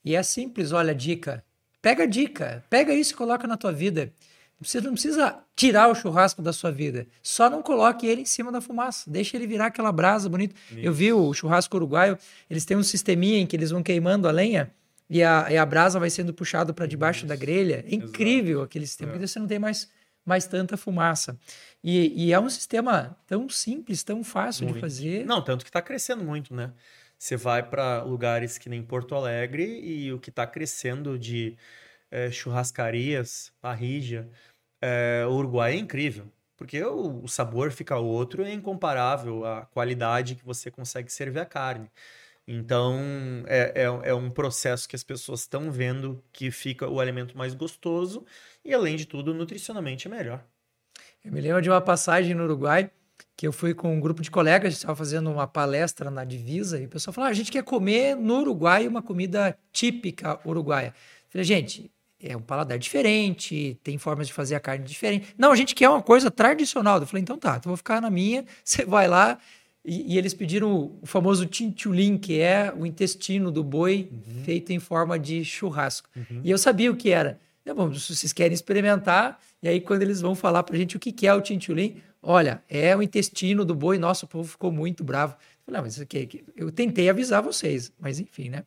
E é simples, olha a dica, pega a dica, pega isso e coloca na tua vida. Você não precisa tirar o churrasco da sua vida, só não coloque ele em cima da fumaça, deixa ele virar aquela brasa bonita. Isso. Eu vi o churrasco uruguaio, eles têm um sisteminha em que eles vão queimando a lenha e a, e a brasa vai sendo puxada para debaixo isso. da grelha, é incrível aquele sistema, é. Porque você não tem mais... mais tanta fumaça. E, e é um sistema tão simples, tão fácil muito. De fazer. Não, tanto que está crescendo muito, né? Você vai para lugares que nem Porto Alegre e o que está crescendo de é, churrascarias, parrilla, é, o Uruguai é incrível, porque o, o sabor fica outro e é incomparável à qualidade que você consegue servir a carne. Então, é, é, é um processo que as pessoas estão vendo que fica o alimento mais gostoso e, além de tudo, nutricionalmente é melhor. Eu me lembro de uma passagem no Uruguai que eu fui com um grupo de colegas, a gente estava fazendo uma palestra na divisa e o pessoal falou, ah, a gente quer comer no Uruguai uma comida típica uruguaia. Eu falei, gente, é um paladar diferente, tem formas de fazer a carne diferente. Não, a gente quer uma coisa tradicional. Eu falei, então tá, então vou ficar na minha, você vai lá. E, e eles pediram o famoso chinchulim, que é o intestino do boi uhum. feito em forma de churrasco. Uhum. E eu sabia o que era. Eu, bom, vocês querem experimentar, e aí quando eles vão falar pra gente o que, que é o chinchulim, olha, é o intestino do boi, nosso o povo ficou muito bravo. Eu falei, não, mas okay, eu tentei avisar vocês, mas enfim, né?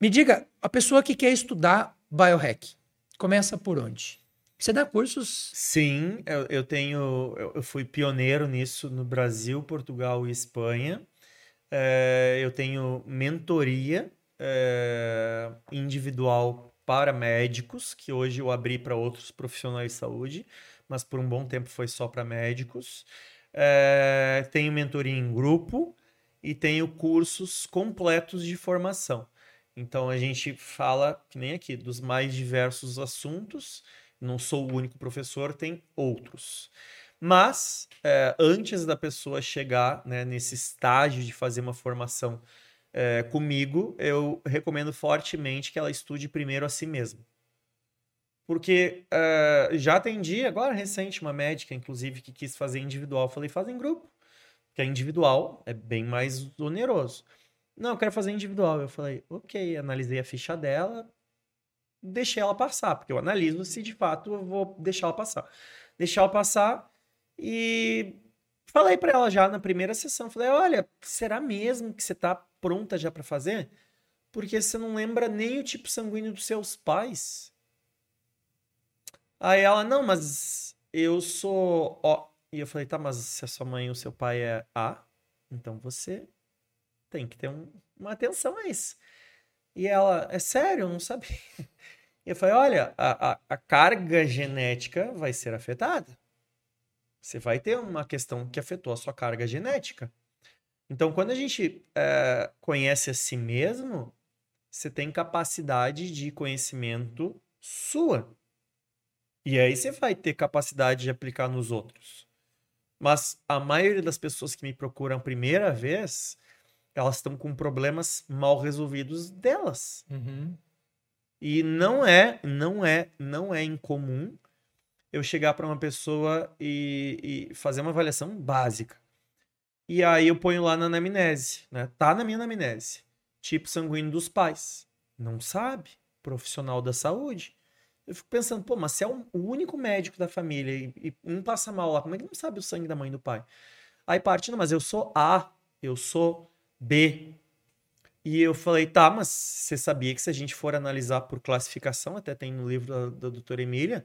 Me diga, a pessoa que quer estudar biohack, começa por onde? Você dá cursos? Sim, eu, eu tenho, eu, eu fui pioneiro nisso no Brasil, Portugal e Espanha. É, eu tenho mentoria é, individual para médicos, que hoje eu abri para outros profissionais de saúde, mas por um bom tempo foi só para médicos. É, tenho mentoria em grupo. e tenho cursos completos de formação. Então, a gente fala, que nem aqui, dos mais diversos assuntos. Não sou o único professor, tem outros. Mas, é, antes da pessoa chegar, né, nesse estágio de fazer uma formação é, comigo, eu recomendo fortemente que ela estude primeiro a si mesma. Porque é, já atendi, agora recente, uma médica, inclusive, que quis fazer individual. Eu falei, faz em grupo, porque individual é bem mais oneroso. Não, eu quero fazer individual. Eu falei, ok, analisei a ficha dela, deixei ela passar, porque eu analiso se de fato eu vou deixar ela passar. Deixei ela passar e falei para ela já na primeira sessão, falei, olha, será mesmo que você tá pronta já para fazer? Porque você não lembra nem o tipo sanguíneo dos seus pais. Aí ela, não, mas eu sou O. E eu falei, tá, mas se a sua mãe ou seu pai é A, então você... tem que ter um, uma atenção a isso. E ela, é sério? Eu não sabia. Eu falei, olha, a, a, a carga genética vai ser afetada. Você vai ter uma questão que afetou a sua carga genética. Então, quando a gente é, conhece a si mesmo, você tem capacidade de conhecimento sua. E aí você vai ter capacidade de aplicar nos outros. Mas a maioria das pessoas que me procuram a primeira vez... elas estão com problemas mal resolvidos delas. Uhum. E não é, não é, não é incomum eu chegar para uma pessoa e, e fazer uma avaliação básica. E aí eu ponho lá na anamnese, né? Tá na minha anamnese. Tipo sanguíneo dos pais. Não sabe. Profissional da saúde. Eu fico pensando, pô, mas se é o único médico da família e, e um passa mal lá, como é que não sabe o sangue da mãe e do pai? Aí partindo, mas eu sou A, eu sou... B. E eu falei, tá, mas você sabia que se a gente for analisar por classificação, até tem no livro da, da doutora Emília,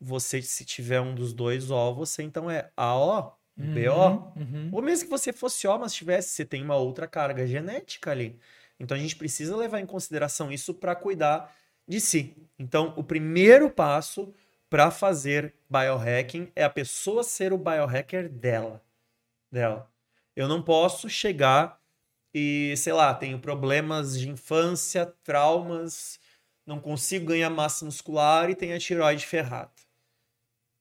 você, se tiver um dos dois O, você então é A O, uhum, B O. Uhum. Ou mesmo que você fosse O, mas tivesse, você tem uma outra carga genética ali. Então a gente precisa levar em consideração isso para cuidar de si. Então o primeiro passo para fazer biohacking é a pessoa ser o biohacker dela. dela. Eu não posso chegar... e, sei lá, tenho problemas de infância, traumas, não consigo ganhar massa muscular e tenho a tireoide ferrada.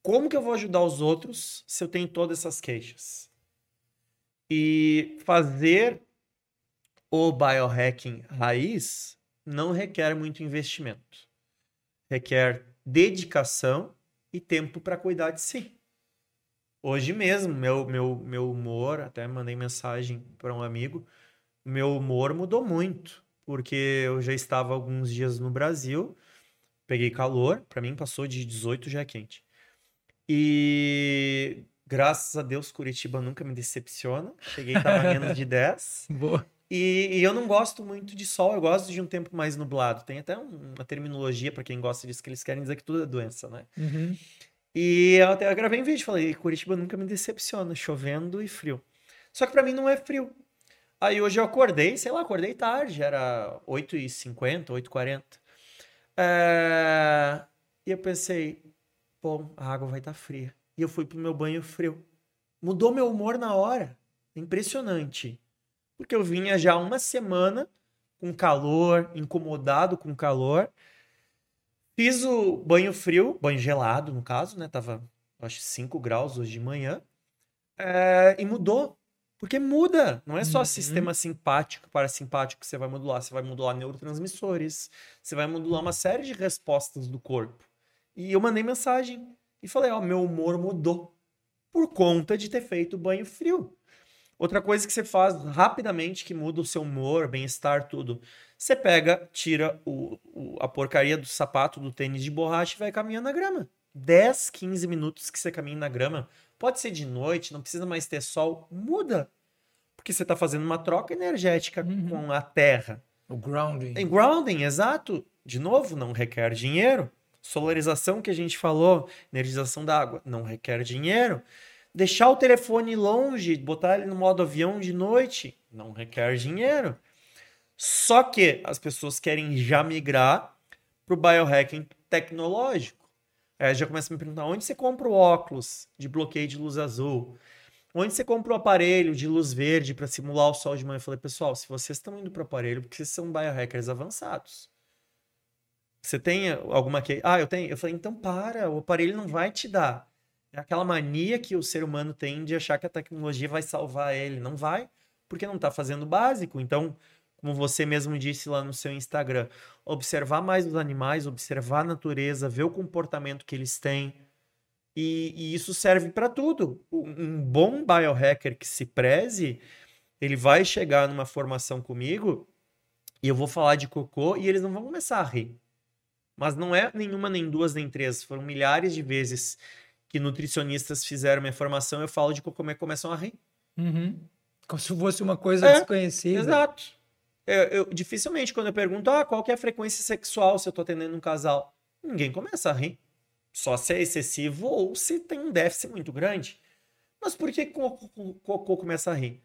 Como que eu vou ajudar os outros se eu tenho todas essas queixas? E fazer o biohacking raiz não requer muito investimento. Requer dedicação e tempo para cuidar de si. Hoje mesmo, meu, meu, meu humor, até mandei mensagem para um amigo... meu humor mudou muito, porque eu já estava alguns dias no Brasil, peguei calor, para mim passou de dezoito, já é quente. E graças a Deus, Curitiba nunca me decepciona, cheguei, estava menos de dez. Boa. E, e eu não gosto muito de sol, eu gosto de um tempo mais nublado. Tem até uma terminologia para quem gosta disso, que eles querem dizer que tudo é doença, né? Uhum. E eu até eu gravei um vídeo e falei, Curitiba nunca me decepciona, chovendo e frio. Só que para mim não é frio. Aí hoje eu acordei, sei lá, acordei tarde, era oito e cinquenta, oito e quarenta. É... E eu pensei, bom, a água vai estar fria. E eu fui pro meu banho frio. Mudou meu humor na hora. Impressionante. Porque eu vinha já uma semana com calor, incomodado com calor. Fiz o banho frio, banho gelado no caso, né? Tava, acho, cinco graus hoje de manhã. É... E mudou. Porque muda, não é só uhum. sistema simpático, parasimpático que você vai modular. Você vai modular neurotransmissores, você vai modular uma série de respostas do corpo. E eu mandei mensagem e falei, ó, meu humor mudou por conta de ter feito banho frio. Outra coisa que você faz rapidamente que muda o seu humor, bem-estar, tudo. Você pega, tira o, o, a porcaria do sapato, do tênis de borracha e vai caminhando na grama. dez, quinze minutos que você caminha na grama, pode ser de noite, não precisa mais ter sol, muda. Porque você está fazendo uma troca energética uhum. com a terra. O grounding. Em grounding, exato. De novo, não requer dinheiro. Solarização que a gente falou, energização da água, não requer dinheiro. Deixar o telefone longe, botar ele no modo avião de noite, não requer dinheiro. Só que as pessoas querem já migrar para o biohacking tecnológico. É, já começa a me perguntar, onde você compra o óculos de bloqueio de luz azul? Onde você compra um aparelho de luz verde para simular o sol de manhã? Eu falei, pessoal, se vocês estão indo para o aparelho, porque vocês são biohackers avançados. Você tem alguma que... Ah, eu tenho. Eu falei, então para, o aparelho não vai te dar. É aquela mania que o ser humano tem de achar que a tecnologia vai salvar ele. Não vai, porque não está fazendo o básico. Então, como você mesmo disse lá no seu Instagram, observar mais os animais, observar a natureza, ver o comportamento que eles têm. E, e isso serve para tudo. Um bom biohacker que se preze, ele vai chegar numa formação comigo e eu vou falar de cocô e eles não vão começar a rir. Mas não é nenhuma, nem duas, nem três. Foram milhares de vezes que nutricionistas fizeram minha formação, eu falo de cocô e começam a rir. Uhum. Como se fosse uma coisa é, desconhecida. Exato. Eu, eu, dificilmente, quando eu pergunto, ah, qual que é a frequência sexual se eu estou atendendo um casal, ninguém começa a rir. Só se é excessivo ou se tem um déficit muito grande. Mas por que o cocô começa a rir?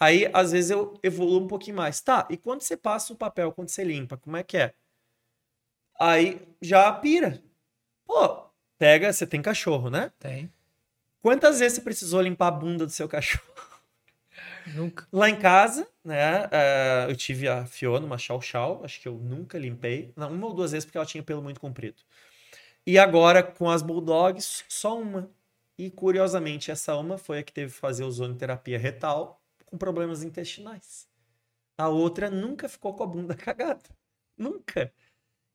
Aí, às vezes, eu evoluo um pouquinho mais. Tá, e quando você passa o papel, quando você limpa, como é que é? Aí, já pira. Pô, pega... Você tem cachorro, né? Tem. Quantas vezes você precisou limpar a bunda do seu cachorro? Nunca. Lá em casa, né? Uh, eu tive a Fiona, uma chow-chow. Acho que eu nunca limpei. Não, uma ou duas vezes, porque ela tinha pelo muito comprido. E agora, com as Bulldogs, só uma. E, curiosamente, essa uma foi a que teve que fazer ozonoterapia retal com problemas intestinais. A outra nunca ficou com a bunda cagada. Nunca.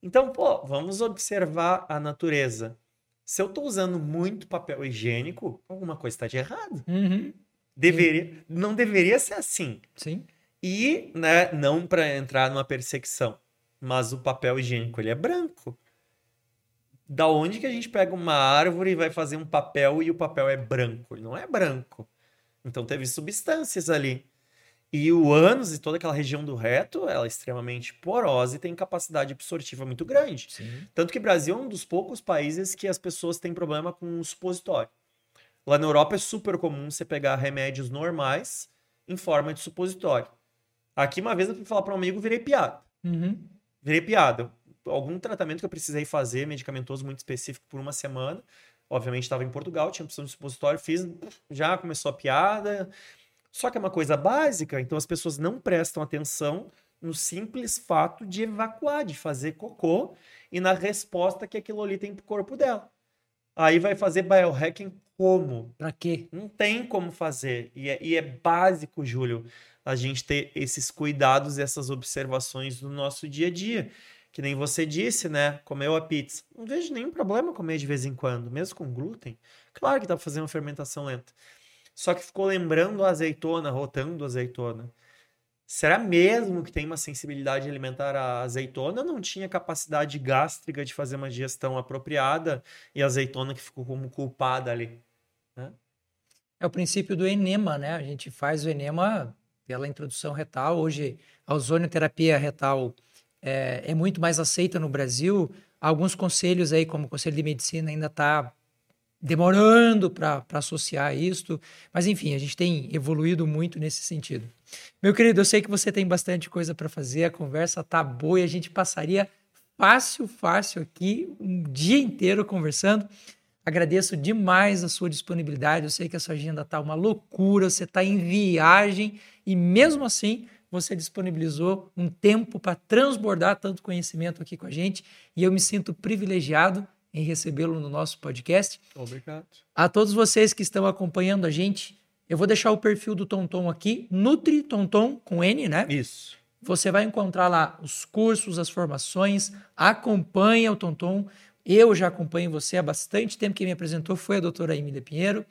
Então, pô, vamos observar a natureza. Se eu tô usando muito papel higiênico, alguma coisa está de errado. Uhum. Deveria, não deveria ser assim. Sim. E, né, não para entrar numa perseguição, mas o papel higiênico, ele é branco. Da onde que a gente pega uma árvore e vai fazer um papel e o papel é branco? Ele não é branco. Então teve substâncias ali. E o ânus e toda aquela região do reto, ela é extremamente porosa e tem capacidade absortiva muito grande. Sim. Tanto que o Brasil é um dos poucos países que as pessoas têm problema com o supositório. Lá na Europa é super comum você pegar remédios normais em forma de supositório. Aqui uma vez eu fui falar para um amigo, virei piada. Uhum. Virei piada. Algum tratamento que eu precisei fazer, medicamentoso muito específico por uma semana. Obviamente estava em Portugal, tinha opção de supositório, fiz, já começou a piada. Só que é uma coisa básica, então as pessoas não prestam atenção no simples fato de evacuar, de fazer cocô e na resposta que aquilo ali tem pro corpo dela. Aí vai fazer biohacking como? Pra quê? Não tem como fazer. E é, e é básico, Júlio, a gente ter esses cuidados e essas observações no nosso dia a dia. Que nem você disse, né? Comeu a pizza. Não vejo nenhum problema comer de vez em quando, mesmo com glúten. Claro que dá pra fazer uma fermentação lenta. Só que ficou lembrando a azeitona, rotando a azeitona. Será mesmo que tem uma sensibilidade alimentar à azeitona? Não tinha capacidade gástrica de fazer uma digestão apropriada e a azeitona que ficou como culpada ali. Né? É o princípio do enema, né? A gente faz o enema pela introdução retal. Hoje, a ozonoterapia retal... É, é muito mais aceita no Brasil. Alguns conselhos aí, como o Conselho de Medicina, ainda está demorando para associar isto. Mas, enfim, a gente tem evoluído muito nesse sentido. Meu querido, eu sei que você tem bastante coisa para fazer. A conversa tá boa e a gente passaria fácil, fácil aqui um dia inteiro conversando. Agradeço demais a sua disponibilidade. Eu sei que a sua agenda tá uma loucura. Você tá em viagem e, mesmo assim... Você disponibilizou um tempo para transbordar tanto conhecimento aqui com a gente e eu me sinto privilegiado em recebê-lo no nosso podcast. Obrigado. A todos vocês que estão acompanhando a gente, eu vou deixar o perfil do Tonton aqui, NutriTonton, com N, né? Isso. Você vai encontrar lá os cursos, as formações, acompanha o Tonton. Eu já acompanho você há bastante tempo, quem me apresentou foi a doutora Emília Pinheiro.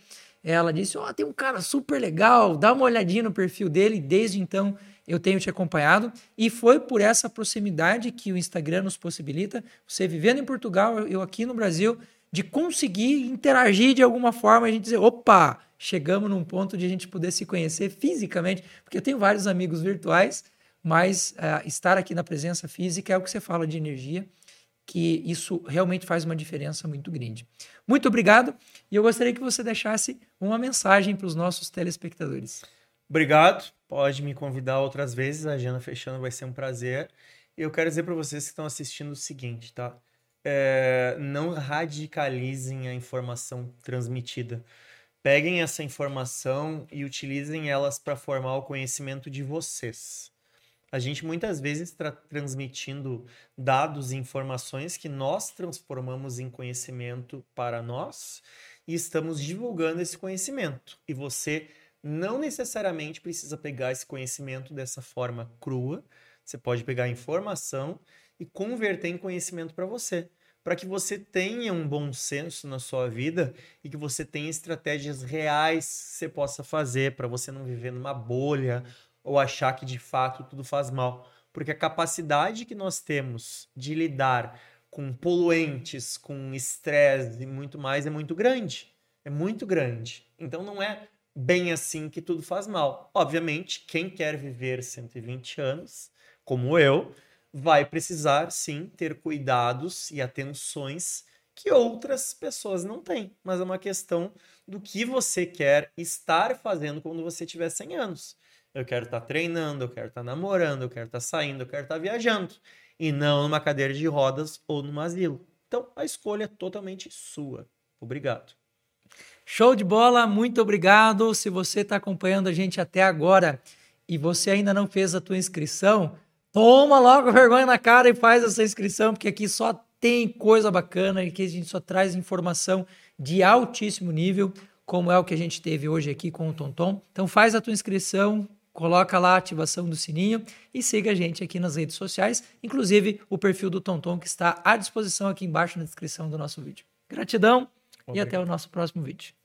Ela disse, ó, oh, tem um cara super legal, dá uma olhadinha no perfil dele, desde então... Eu tenho te acompanhado e foi por essa proximidade que o Instagram nos possibilita, você vivendo em Portugal, eu aqui no Brasil, de conseguir interagir de alguma forma, a gente dizer, opa, chegamos num ponto de a gente poder se conhecer fisicamente, porque eu tenho vários amigos virtuais, mas uh, estar aqui na presença física é o que você fala de energia, que isso realmente faz uma diferença muito grande. Muito obrigado e eu gostaria que você deixasse uma mensagem para os nossos telespectadores. Obrigado. Pode me convidar outras vezes, a agenda fechando vai ser um prazer. Eu quero dizer para vocês que estão assistindo o seguinte, tá? É, não radicalizem a informação transmitida. Peguem essa informação e utilizem elas para formar o conhecimento de vocês. A gente muitas vezes está transmitindo dados e informações que nós transformamos em conhecimento para nós e estamos divulgando esse conhecimento. E você não necessariamente precisa pegar esse conhecimento dessa forma crua. Você pode pegar informação e converter em conhecimento para você, para que você tenha um bom senso na sua vida e que você tenha estratégias reais que você possa fazer para você não viver numa bolha ou achar que de fato tudo faz mal. Porque a capacidade que nós temos de lidar com poluentes, com estresse e muito mais é muito grande. É muito grande. Então não é bem assim que tudo faz mal. Obviamente, quem quer viver cento e vinte anos, como eu, vai precisar sim ter cuidados e atenções que outras pessoas não têm. Mas é uma questão do que você quer estar fazendo quando você tiver cem anos. Eu quero estar tá treinando, eu quero estar tá namorando, eu quero estar tá saindo, eu quero estar tá viajando. E não numa cadeira de rodas ou num asilo. Então, a escolha é totalmente sua. Obrigado. Show de bola, muito obrigado. Se você está acompanhando a gente até agora e você ainda não fez a tua inscrição, toma logo vergonha na cara e faz essa inscrição, porque aqui só tem coisa bacana e aqui a gente só traz informação de altíssimo nível, como é o que a gente teve hoje aqui com o Tonton. Então, faz a tua inscrição, coloca lá a ativação do sininho e siga a gente aqui nas redes sociais, inclusive o perfil do Tonton, que está à disposição aqui embaixo na descrição do nosso vídeo. Gratidão. Obrigado. E até o nosso próximo vídeo.